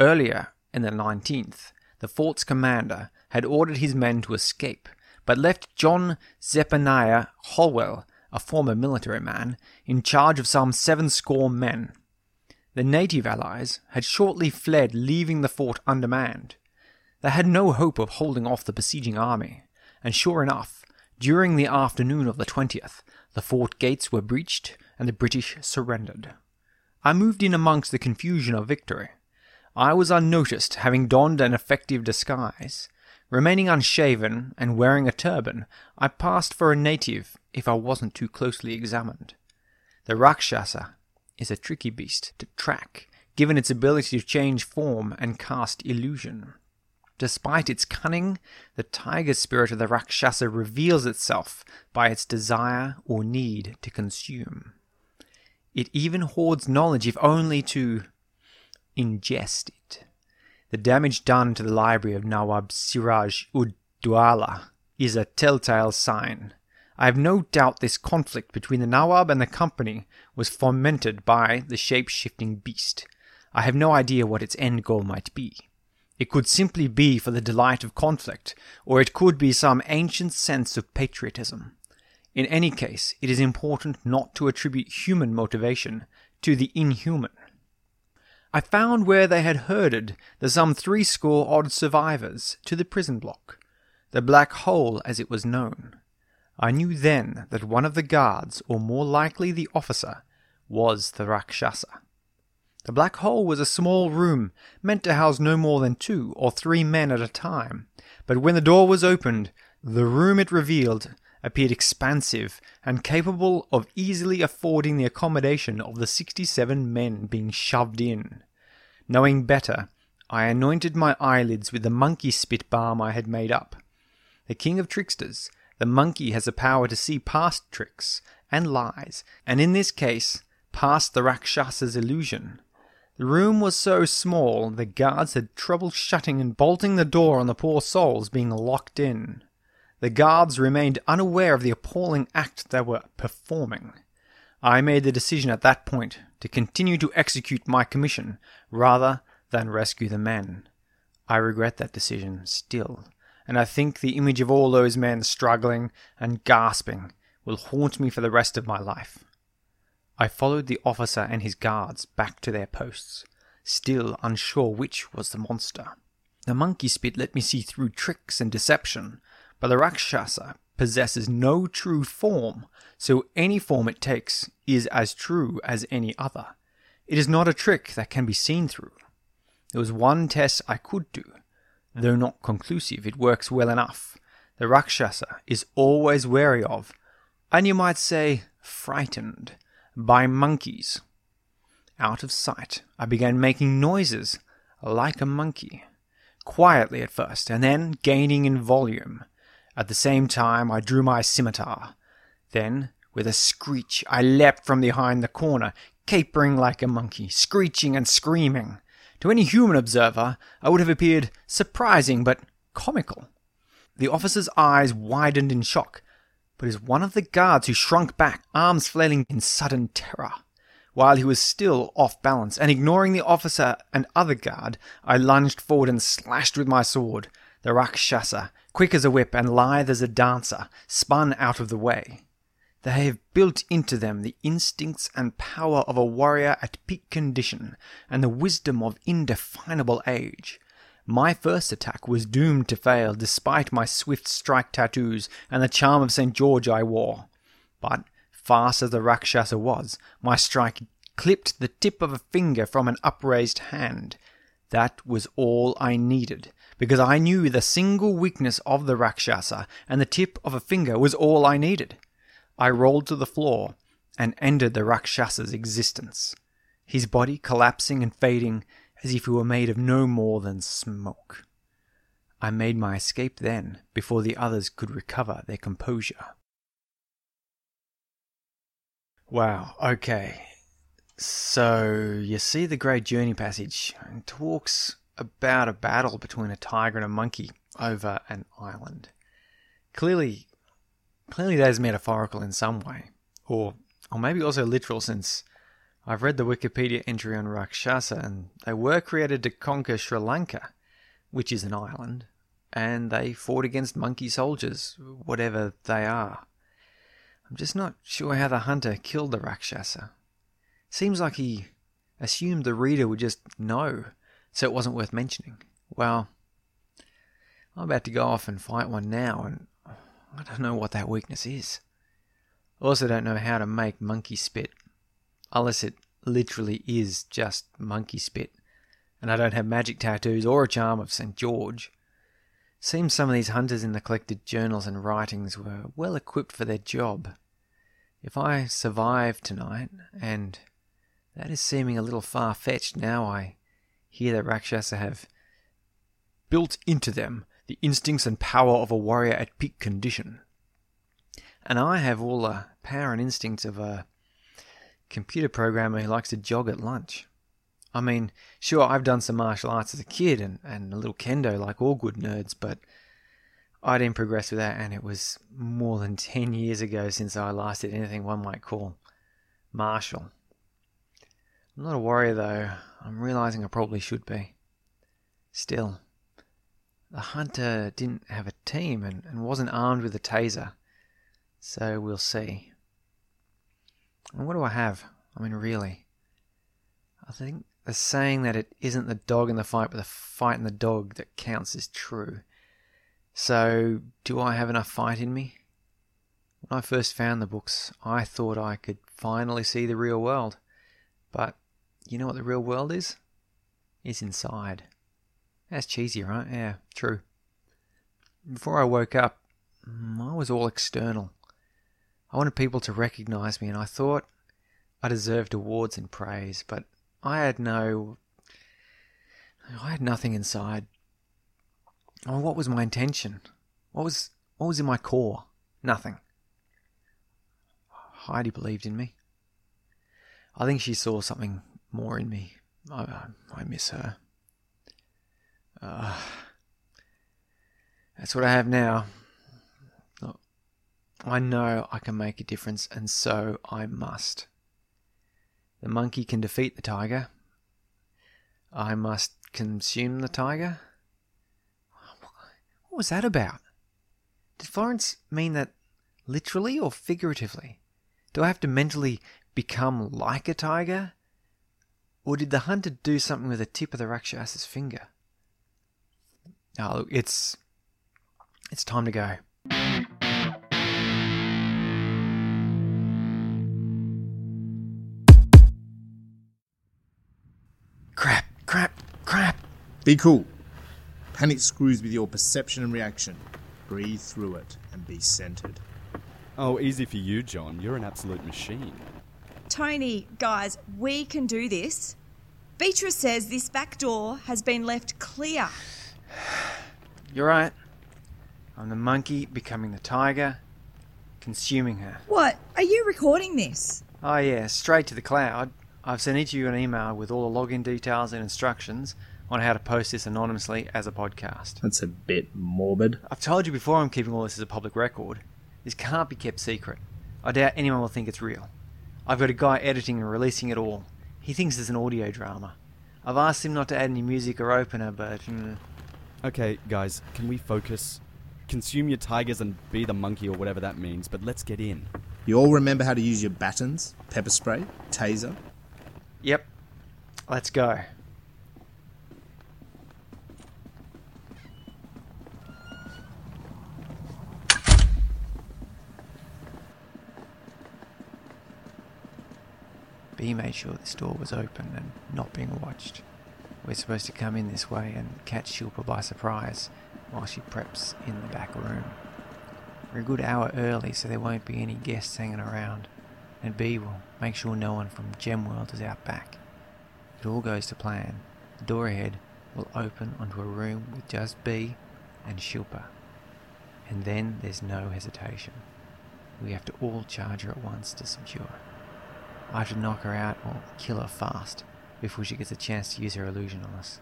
Earlier, in the nineteenth, the fort's commander had ordered his men to escape, but left John Zephaniah Holwell, a former military man, in charge of some seven score men. The native allies had shortly fled, leaving the fort undermanned. They had no hope of holding off the besieging army, and sure enough, during the afternoon of the twentieth, the fort gates were breached and the British surrendered. I moved in amongst the confusion of victory. I was unnoticed, having donned an effective disguise. Remaining unshaven and wearing a turban, I passed for a native if I wasn't too closely examined. The Rakshasa is a tricky beast to track, given its ability to change form and cast illusion. Despite its cunning, the tiger spirit of the Rakshasa reveals itself by its desire or need to consume. It even hoards knowledge if only to ingest it. The damage done to the library of Nawab Siraj ud Dowlah is a telltale sign. I have no doubt this conflict between the Nawab and the company was fomented by the shape-shifting beast. I have no idea what its end goal might be. It could simply be for the delight of conflict, or it could be some ancient sense of patriotism. In any case, it is important not to attribute human motivation to the inhuman. I found where they had herded the some threescore odd survivors to the prison block, the Black Hole as it was known. I knew then that one of the guards, or more likely the officer, was the Rakshasa. The Black Hole was a small room meant to house no more than two or three men at a time, but when the door was opened, the room it revealed appeared expansive and capable of easily affording the accommodation of the sixty-seven men being shoved in. Knowing better, I anointed my eyelids with the monkey spit balm I had made up. The king of tricksters, the monkey has the power to see past tricks and lies, and in this case, past the Rakshasa's illusion. The room was so small the guards had trouble shutting and bolting the door on the poor souls being locked in. The guards remained unaware of the appalling act they were performing. I made the decision at that point to continue to execute my commission rather than rescue the men. I regret that decision still, and I think the image of all those men struggling and gasping will haunt me for the rest of my life. I followed the officer and his guards back to their posts, still unsure which was the monster. The monkey spit let me see through tricks and deception, but the Rakshasa possesses no true form, so any form it takes is as true as any other. It is not a trick that can be seen through. There was one test I could do. Though not conclusive, it works well enough. The Rakshasa is always wary of, and you might say frightened, by monkeys. Out of sight, I began making noises like a monkey, quietly at first, and then gaining in volume. At the same time, I drew my scimitar. Then, with a screech, I leapt from behind the corner, capering like a monkey, screeching and screaming. To any human observer, I would have appeared surprising but comical. The officer's eyes widened in shock, but it was one of the guards who shrunk back, arms flailing in sudden terror. While he was still off balance, and ignoring the officer and other guard, I lunged forward and slashed with my sword. The Rakshasa, quick as a whip and lithe as a dancer, spun out of the way. They have built into them the instincts and power of a warrior at peak condition, and the wisdom of indefinable age. My first attack was doomed to fail, despite my swift strike tattoos and the charm of Saint George I wore. But fast as the Rakshasa was, my strike clipped the tip of a finger from an upraised hand. That was all I needed, because I knew the single weakness of the Rakshasa, and the tip of a finger was all I needed. I rolled to the floor and ended the Rakshasa's existence, his body collapsing and fading as if he were made of no more than smoke. I made my escape then, before the others could recover their composure. Wow, okay. So, you see the Great Journey passage, and talks about a battle between a tiger and a monkey over an island. Clearly, clearly that is metaphorical in some way, or, or maybe also literal, since I've read the Wikipedia entry on Rakshasa, and they were created to conquer Sri Lanka, which is an island, and they fought against monkey soldiers, whatever they are. I'm just not sure how the hunter killed the Rakshasa. Seems like he assumed the reader would just know, so it wasn't worth mentioning. Well, I'm about to go off and fight one now, and I don't know what that weakness is. Also don't know how to make monkey spit. Unless it literally is just monkey spit, and I don't have magic tattoos or a charm of Saint George. Seems some of these hunters in the collected journals and writings were well equipped for their job. If I survive tonight, and that is seeming a little far-fetched now I hear that Rakshasa have built into them the instincts and power of a warrior at peak condition. And I have all the power and instincts of a computer programmer who likes to jog at lunch. I mean, sure, I've done some martial arts as a kid and, and a little kendo like all good nerds, but I didn't progress with that, and it was more than ten years ago since I last did anything one might call martial. I'm not a warrior, though. I'm realizing I probably should be. Still, the hunter didn't have a team and, and wasn't armed with a taser, so we'll see. And what do I have? I mean, really. I think the saying that it isn't the dog in the fight, but the fight in the dog that counts is true. So, do I have enough fight in me? When I first found the books, I thought I could finally see the real world. But, you know what the real world is? It's inside. That's cheesy, right? Yeah, true. Before I woke up, I was all external. I wanted people to recognize me, and I thought I deserved awards and praise, but I had no... I had nothing inside. Oh, what was my intention? What was what was in my core? Nothing. Heidi believed in me. I think she saw something more in me. I, I miss her. Uh, that's what I have now. I know I can make a difference, and so I must. The monkey can defeat the tiger. I must consume the tiger. What was that about? Did Florence mean that literally or figuratively? Do I have to mentally become like a tiger? Or did the hunter do something with the tip of the Rakshasa's finger? Oh, look, it's... It's time to go. Crap, crap, crap. Be cool. Panic screws with your perception and reaction. Breathe through it and be centered. Oh, easy for you, John. You're an absolute machine. Tony, guys, we can do this. Beatrice says this back door has been left clear. You're right. I'm the monkey becoming the tiger, consuming her. What? Are you recording this? Oh yeah, straight to the cloud. I've sent each of you an email with all the login details and instructions on how to post this anonymously as a podcast. That's a bit morbid. I've told you before I'm keeping all this as a public record. This can't be kept secret. I doubt anyone will think it's real. I've got a guy editing and releasing it all. He thinks it's an audio drama. I've asked him not to add any music or opener, but... Mm. Okay, guys, can we focus? Consume your tigers and be the monkey or whatever that means, but let's get in. You all remember how to use your batons, pepper spray, taser? Yep. Let's go. B made sure this door was open and not being watched. We're supposed to come in this way and catch Shilpa by surprise while she preps in the back room. We're a good hour early, so there won't be any guests hanging around, and B will make sure no one from Gemworld is out back. If it all goes to plan, the door ahead will open onto a room with just B and Shilpa, and then there's no hesitation. We have to all charge her at once to subdue her. I have to knock her out or kill her fast before she gets a chance to use her illusion on us.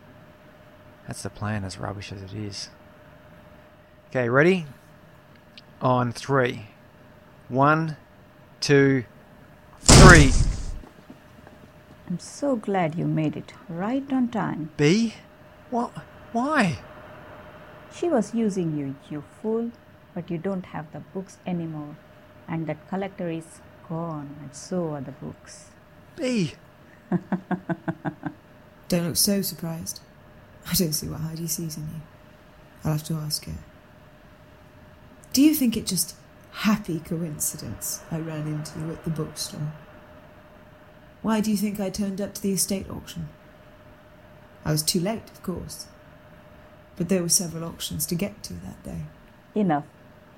That's the plan, as rubbish as it is. Okay, ready? On three. One, two, three. I'm so glad you made it right on time. B? What? Why? She was using you, you fool. But you don't have the books anymore. And that collector is gone, and so are the books. B! Don't look so surprised. I don't see what Heidi sees in you. I'll have to ask her. Do you think it just happy coincidence I ran into you at the bookstore? Why do you think I turned up to the estate auction? I was too late, of course. But there were several auctions to get to that day. Enough.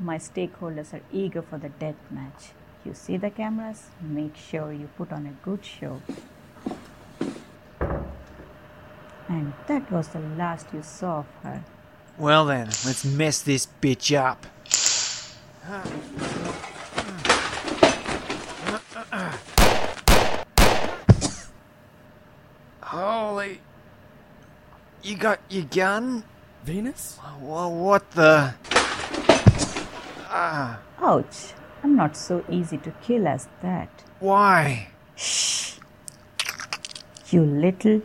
My stakeholders are eager for the death match. You see the cameras? Make sure you put on a good show. And that was the last you saw of her. Well then, let's mess this bitch up. Holy... You got your gun? Venus? Well, what the... Ah. Ouch. I'm not so easy to kill as that. Why? Shh! You little...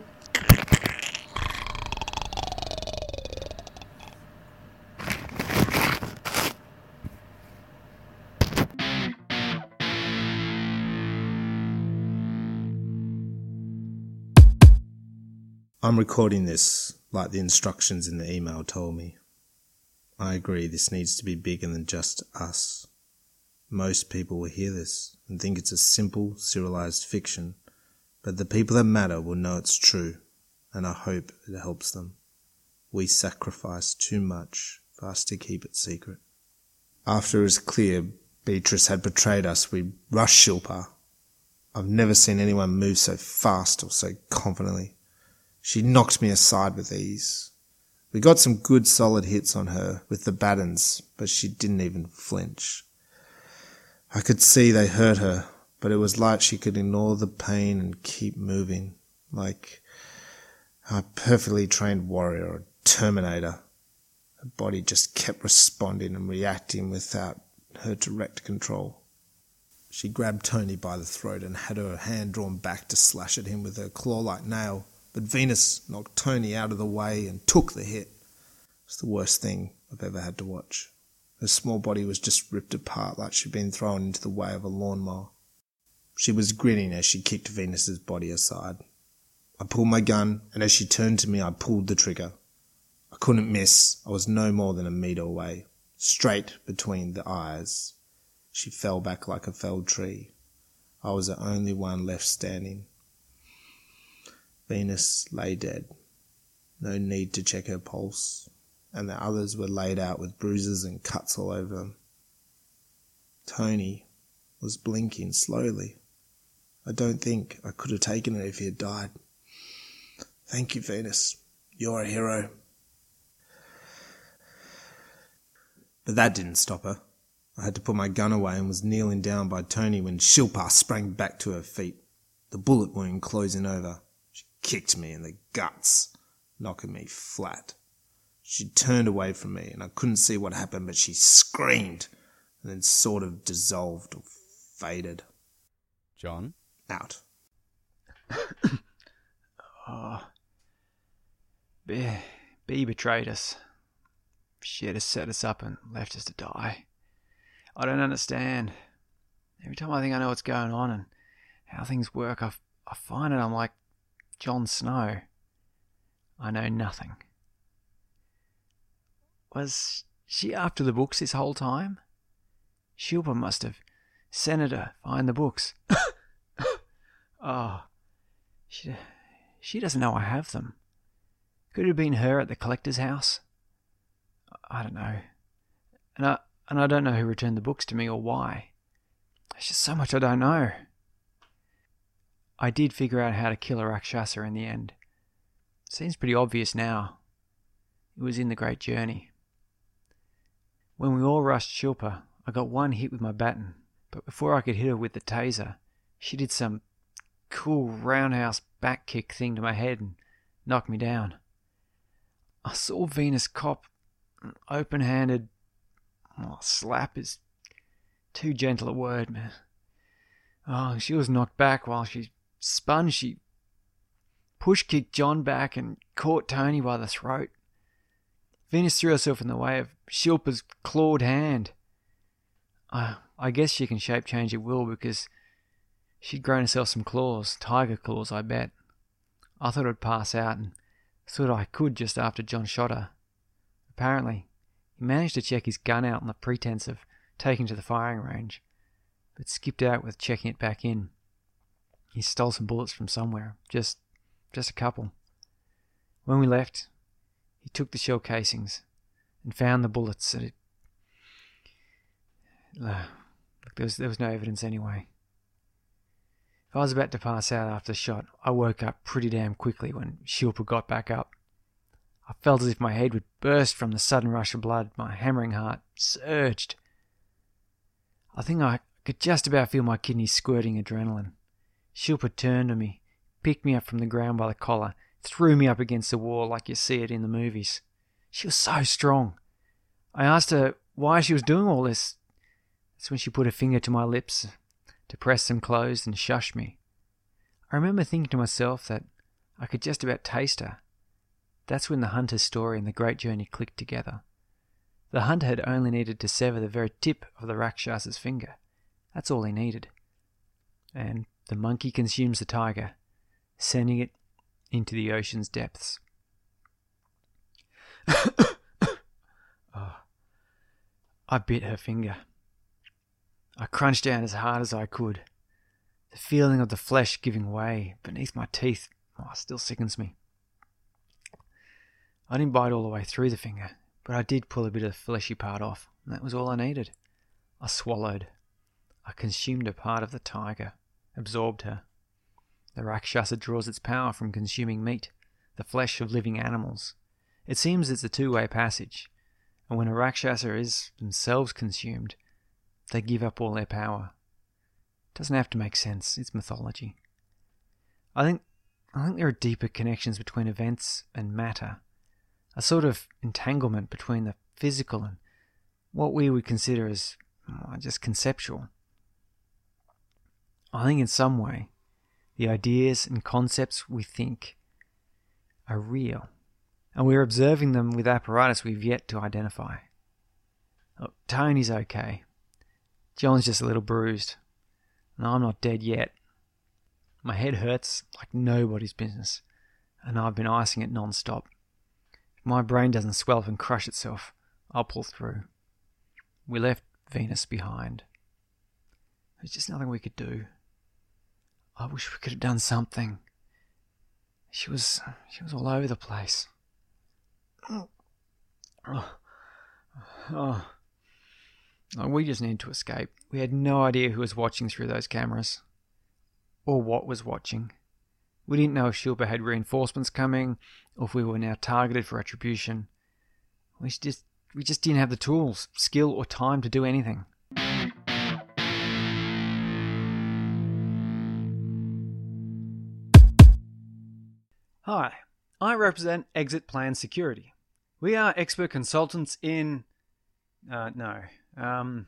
I'm recording this like the instructions in the email told me. I agree, this needs to be bigger than just us. Most people will hear this and think it's a simple, serialized fiction, but the people that matter will know it's true, and I hope it helps them. We sacrifice too much for us to keep it secret. After it was clear Beatrice had betrayed us, we rushed Shilpa. I've never seen anyone move so fast or so confidently. She knocked me aside with ease. We got some good solid hits on her with the batons, but she didn't even flinch. I could see they hurt her, but it was like she could ignore the pain and keep moving, like a perfectly trained warrior or terminator. Her body just kept responding and reacting without her direct control. She grabbed Tony by the throat and had her hand drawn back to slash at him with her claw-like nail, but Venus knocked Tony out of the way and took the hit. It's the worst thing I've ever had to watch. Her small body was just ripped apart like she'd been thrown into the way of a lawnmower. She was grinning as she kicked Venus's body aside. I pulled my gun, and as she turned to me, I pulled the trigger. I couldn't miss. I was no more than a metre away, straight between the eyes. She fell back like a felled tree. I was the only one left standing. Venus lay dead. No need to check her pulse, and the others were laid out with bruises and cuts all over them. Tony was blinking slowly. I I don't think I could have taken it if he had died. Thank you, Venus. You're a hero. But that didn't stop her. I had to put my gun away and was kneeling down by Tony when Shilpa sprang back to her feet, the bullet wound closing over. She kicked me in the guts, knocking me flat. She turned away from me and I couldn't see what happened, but she screamed and then sort of dissolved or faded. John? Out. Oh. Bea, Bea betrayed us. She had to set us up and left us to die. I don't understand. Every time I think I know what's going on and how things work, I, f- I find it, I'm like Jon Snow. I know nothing. Was she after the books this whole time? Shilpa must have. Senator, find the books. Oh, she, she doesn't know I have them. Could it have been her at the collector's house? I don't know. And I, and I don't know who returned the books to me or why. There's just so much I don't know. I did figure out how to kill a Rakshasa in the end. Seems pretty obvious now. It was in The Great Journey. When we all rushed Shilpa, I got one hit with my baton, but before I could hit her with the taser, she did some cool roundhouse back kick thing to my head and knocked me down. I saw Venus cop an open-handed oh, slap is too gentle a word, man. Oh, she was knocked back while she spun. She push-kicked John back and caught Tony by the throat. Venus threw herself in the way of Shilpa's clawed hand. I, I guess she can shape-change at will because she'd grown herself some claws, tiger claws, I bet. I thought I'd pass out and thought I could just after John shot her. Apparently, he managed to check his gun out on the pretense of taking to the firing range, but skipped out with checking it back in. He stole some bullets from somewhere, just, just a couple. When we left, he took the shell casings and found the bullets that it... Uh, look, there was, there was no evidence anyway. If I was about to pass out after the shot, I woke up pretty damn quickly when Shilpa got back up. I felt as if my head would burst from the sudden rush of blood. My hammering heart surged. I think I could just about feel my kidneys squirting adrenaline. Shilpa turned on me, picked me up from the ground by the collar, threw me up against the wall like you see it in the movies. She was so strong. I asked her why she was doing all this. That's when she put her finger to my lips to press them closed and shush me. I remember thinking to myself that I could just about taste her. That's when the hunter's story and The Great Journey clicked together. The hunter had only needed to sever the very tip of the Rakshasa's finger. That's all he needed. And the monkey consumes the tiger, sending it into the ocean's depths. Oh. I bit her finger. I crunched down as hard as I could. The feeling of the flesh giving way beneath my teeth oh, still sickens me. I didn't bite all the way through the finger, but I did pull a bit of the fleshy part off, and that was all I needed. I swallowed. I consumed a part of the tiger, absorbed her. The Rakshasa draws its power from consuming meat, the flesh of living animals. It seems it's a two-way passage, and when a Rakshasa is themselves consumed, they give up all their power. It doesn't have to make sense. It's mythology. I think, I think there are deeper connections between events and matter, a sort of entanglement between the physical and what we would consider as oh, just conceptual. I think in some way, the ideas and concepts we think are real, and we're observing them with apparatus we've yet to identify. Look, Tony's okay. John's just a little bruised, and I'm not dead yet. My head hurts like nobody's business, and I've been icing it non-stop. If my brain doesn't swell up and crush itself, I'll pull through. We left Venus behind. There's just nothing we could do. I wish we could have done something. She was, she was all over the place. Oh. Oh. We just needed to escape. We had no idea who was watching through those cameras. or what was watching. We didn't know if Shilpa had reinforcements coming, or if we were now targeted for attribution. We just, we just didn't have the tools, skill, or time to do anything. Hi, I represent Exit Plan Security. We are expert consultants in... Uh, no. Um...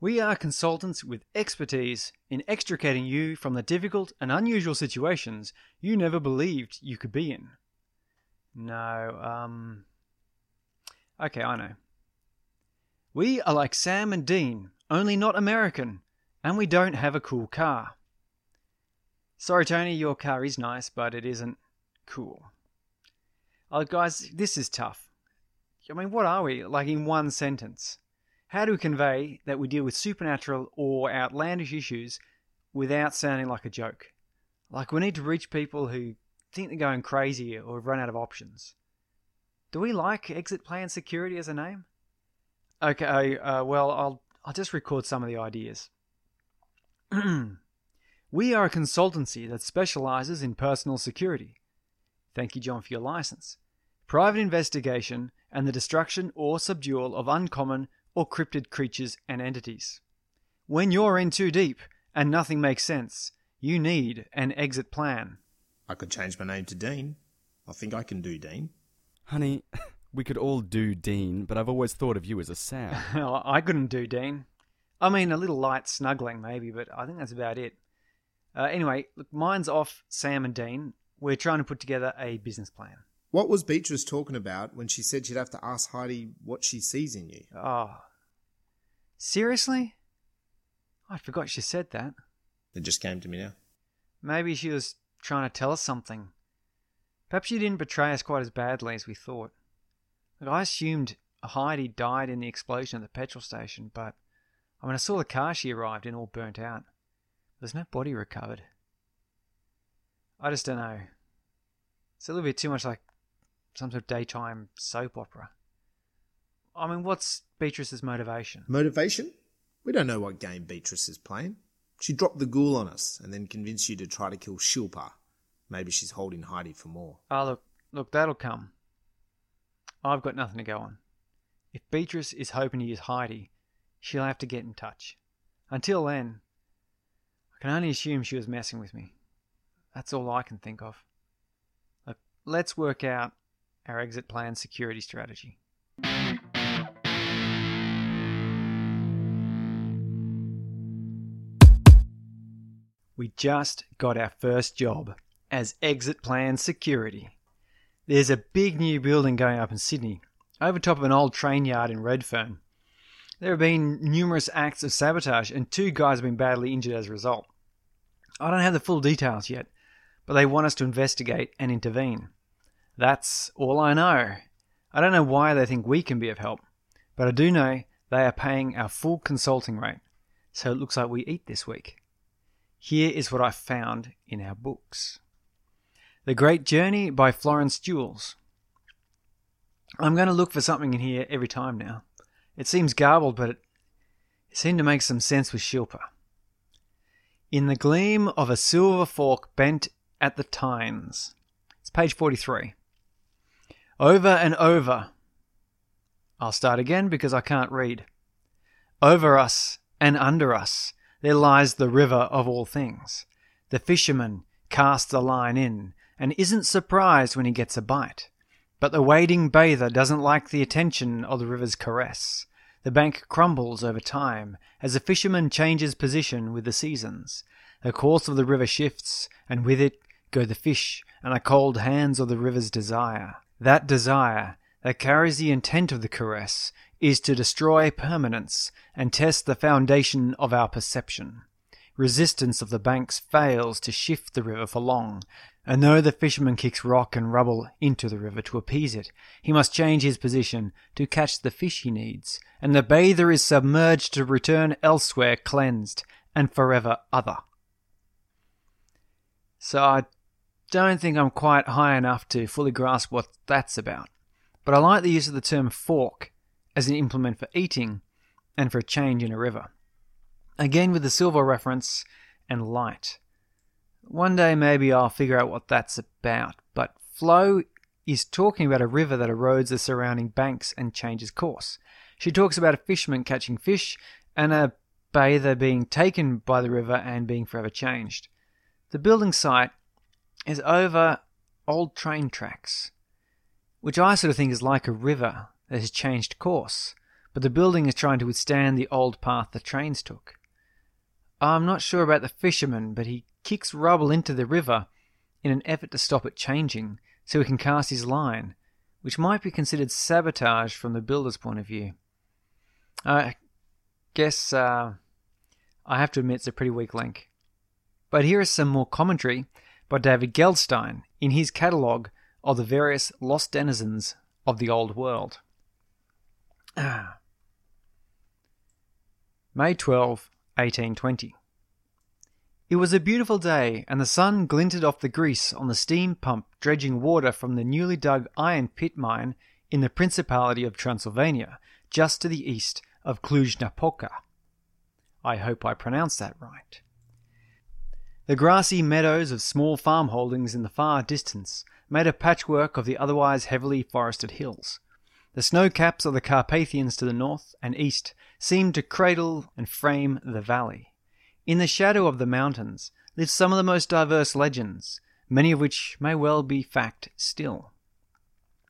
We are consultants with expertise in extricating you from the difficult and unusual situations you never believed you could be in. No, um... Okay, I know. We are like Sam and Dean, only not American, and we don't have a cool car. Sorry, Tony, your car is nice, but it isn't cool. Oh, guys, this is tough. I mean, what are we, like in one sentence? How do we convey that we deal with supernatural or outlandish issues without sounding like a joke? Like, we need to reach people who think they're going crazy or have run out of options. Do we like Exit Plan Security as a name? Okay, uh, well, I'll, I'll just record some of the ideas. We are a consultancy that specializes in personal security. Thank you, John, for your license. Private investigation and the destruction or subdual of uncommon or cryptid creatures and entities. When you're in too deep and nothing makes sense, you need an exit plan. I could change my name to Dean. I think I can do Dean. Honey, we could all do Dean, but I've always thought of you as a Sam. I couldn't do Dean. I mean, a little light snuggling maybe, but I think that's about it. Uh, anyway, look, mine's off Sam and Dean. We're trying to put together a business plan. What was Beatrice talking about when she said she'd have to ask Heidi what she sees in you? Oh. Seriously? I forgot she said that. It just came to me now. Maybe she was trying to tell us something. Perhaps she didn't betray us quite as badly as we thought. Like, I assumed Heidi died in the explosion at the petrol station, but I mean, I saw the car she arrived in all burnt out. There's no body recovered. I just don't know. It's a little bit too much like some sort of daytime soap opera. I mean, what's Beatrice's motivation? Motivation? We don't know what game Beatrice is playing. She dropped the ghoul on us and then convinced you to try to kill Shilpa. Maybe she's holding Heidi for more. Ah, oh, look, look, that'll come. I've got nothing to go on. If Beatrice is hoping to use Heidi, she'll have to get in touch. Until then, I can only assume she was messing with me. That's all I can think of. Let's work out our exit plan security strategy. We just got our first job as Exit Plan Security. There's a big new building going up in Sydney, over top of an old train yard in Redfern. There have been numerous acts of sabotage and two guys have been badly injured as a result. I don't have the full details yet, but they want us to investigate and intervene. That's all I know. I don't know why they think we can be of help, but I do know they are paying our full consulting rate, so it looks like we eat this week. Here is what I found in our books. The Great Journey by Florence Jules. I'm going to look for something in here every time now. It seems garbled, but it, it seemed to make some sense with Shilpa. In the gleam of a silver fork bent at the tines. It's page forty-three. Over and over. I'll start again because I can't read. Over us and under us there lies the river of all things. The fisherman casts the line in and isn't surprised when he gets a bite. But the wading bather doesn't like the attention of the river's caress. The bank crumbles over time as the fisherman changes position with the seasons. The course of the river shifts, and with it go the fish and the cold hands of the river's desire. That desire that carries the intent of the caress is to destroy permanence and test the foundation of our perception. Resistance of the banks fails to shift the river for long, and though the fisherman kicks rock and rubble into the river to appease it, he must change his position to catch the fish he needs, and the bather is submerged to return elsewhere cleansed and forever other. So I don't think I'm quite high enough to fully grasp what that's about. But I like the use of the term fork as an implement for eating and for a change in a river. Again with the silver reference and light. One day maybe I'll figure out what that's about, but Flo is talking about a river that erodes the surrounding banks and changes course. She talks about a fisherman catching fish and a bather being taken by the river and being forever changed. The building site is over old train tracks, which I sort of think is like a river that has changed course, but the building is trying to withstand the old path the trains took. I'm not sure about the fisherman, but he kicks rubble into the river in an effort to stop it changing so he can cast his line, which might be considered sabotage from the builder's point of view. I guess uh, I have to admit it's a pretty weak link. But here is some more commentary by David Goldstein in his catalogue of the various lost denizens of the old world. May twelfth, eighteen twenty. It was a beautiful day, and the sun glinted off the grease on the steam pump dredging water from the newly dug iron pit mine in the Principality of Transylvania, just to the east of Cluj-Napoca. I hope I pronounced that right. The grassy meadows of small farm holdings in the far distance made a patchwork of the otherwise heavily forested hills. The snow-caps of the Carpathians to the north and east seemed to cradle and frame the valley. In the shadow of the mountains lived some of the most diverse legends, many of which may well be fact still.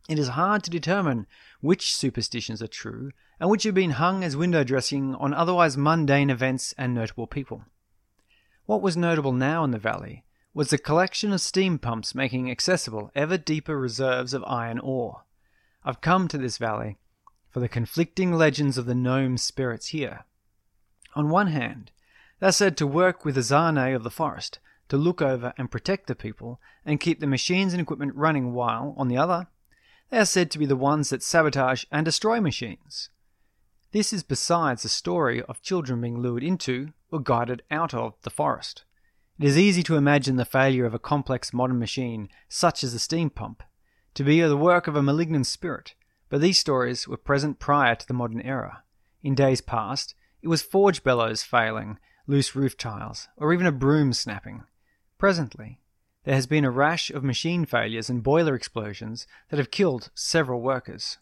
It is hard to determine which superstitions are true and which have been hung as window dressing on otherwise mundane events and notable people. What was notable now in the valley was the collection of steam pumps making accessible ever deeper reserves of iron ore. I've come to this valley for the conflicting legends of the gnome spirits here. On one hand, they're said to work with the Tsarnae of the forest, to look over and protect the people, and keep the machines and equipment running while, on the other, they are said to be the ones that sabotage and destroy machines. This is besides the story of children being lured into or guided out of the forest. It is easy to imagine the failure of a complex modern machine, such as the steam pump, to be the work of a malignant spirit, but these stories were present prior to the modern era. In days past, it was forge bellows failing, loose roof tiles, or even a broom snapping. Presently, there has been a rash of machine failures and boiler explosions that have killed several workers.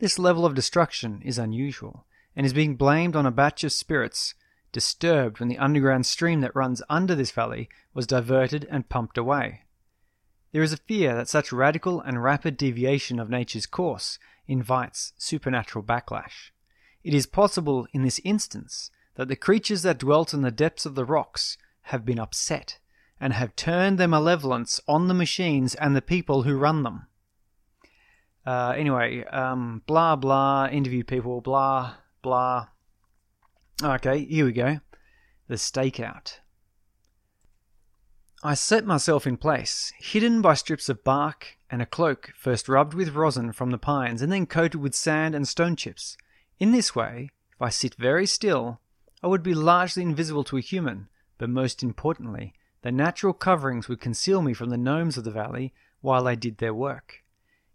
This level of destruction is unusual, and is being blamed on a batch of spirits disturbed when the underground stream that runs under this valley was diverted and pumped away. There is a fear that such radical and rapid deviation of nature's course invites supernatural backlash. It is possible in this instance that the creatures that dwelt in the depths of the rocks have been upset and have turned their malevolence on the machines and the people who run them. Uh, anyway, um, blah blah, interview people, blah blah. Okay, here we go. The stakeout. I set myself in place, hidden by strips of bark and a cloak first rubbed with rosin from the pines and then coated with sand and stone chips. In this way, if I sit very still, I would be largely invisible to a human, but most importantly, the natural coverings would conceal me from the gnomes of the valley while they did their work.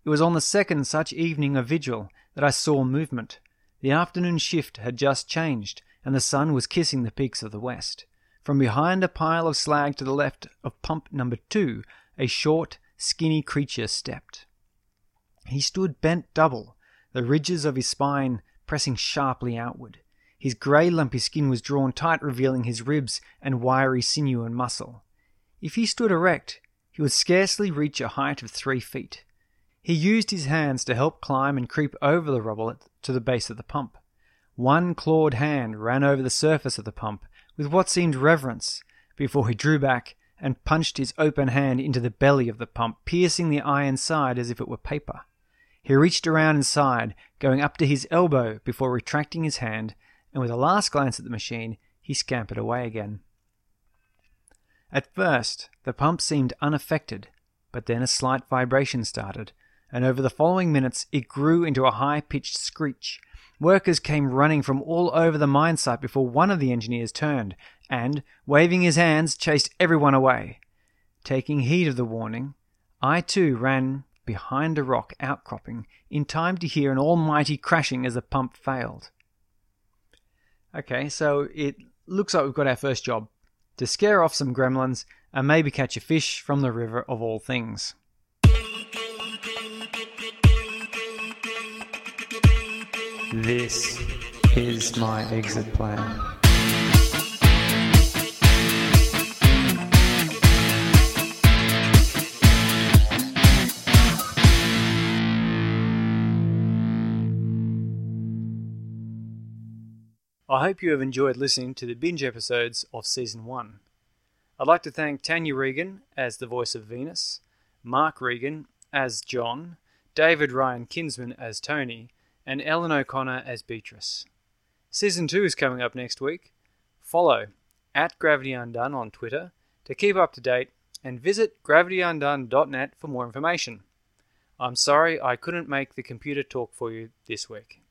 It was on the second such evening of vigil that I saw movement. The afternoon shift had just changed, and the sun was kissing the peaks of the west. From behind a pile of slag to the left of pump number two, a short, skinny creature stepped. He stood bent double, the ridges of his spine pressing sharply outward. His grey lumpy skin was drawn tight, revealing his ribs and wiry sinew and muscle. If he stood erect, he would scarcely reach a height of three feet. He used his hands to help climb and creep over the rubble to the base of the pump. One clawed hand ran over the surface of the pump, with what seemed reverence, before he drew back and punched his open hand into the belly of the pump, piercing the iron side as if it were paper. He reached around inside, going up to his elbow before retracting his hand, and with a last glance at the machine, he scampered away again. At first, the pump seemed unaffected, but then a slight vibration started, and over the following minutes it grew into a high-pitched screech. Workers came running from all over the mine site before one of the engineers turned and, waving his hands, chased everyone away. Taking heed of the warning, I too ran behind a rock outcropping in time to hear an almighty crashing as the pump failed. Okay, so it looks like we've got our first job. to scare off some gremlins and maybe catch a fish from the river of all things. This is my exit plan. I hope you have enjoyed listening to the binge episodes of Season one. I'd like to thank Tanya Regan as the voice of Venus, Mark Regan as John, David Ryan Kinsman as Tony, and Ellen O'Connor as Beatrice. Season two is coming up next week. Follow at gravityundone on Twitter to keep up to date and visit gravity undone dot net for more information. I'm sorry I couldn't make the computer talk for you this week.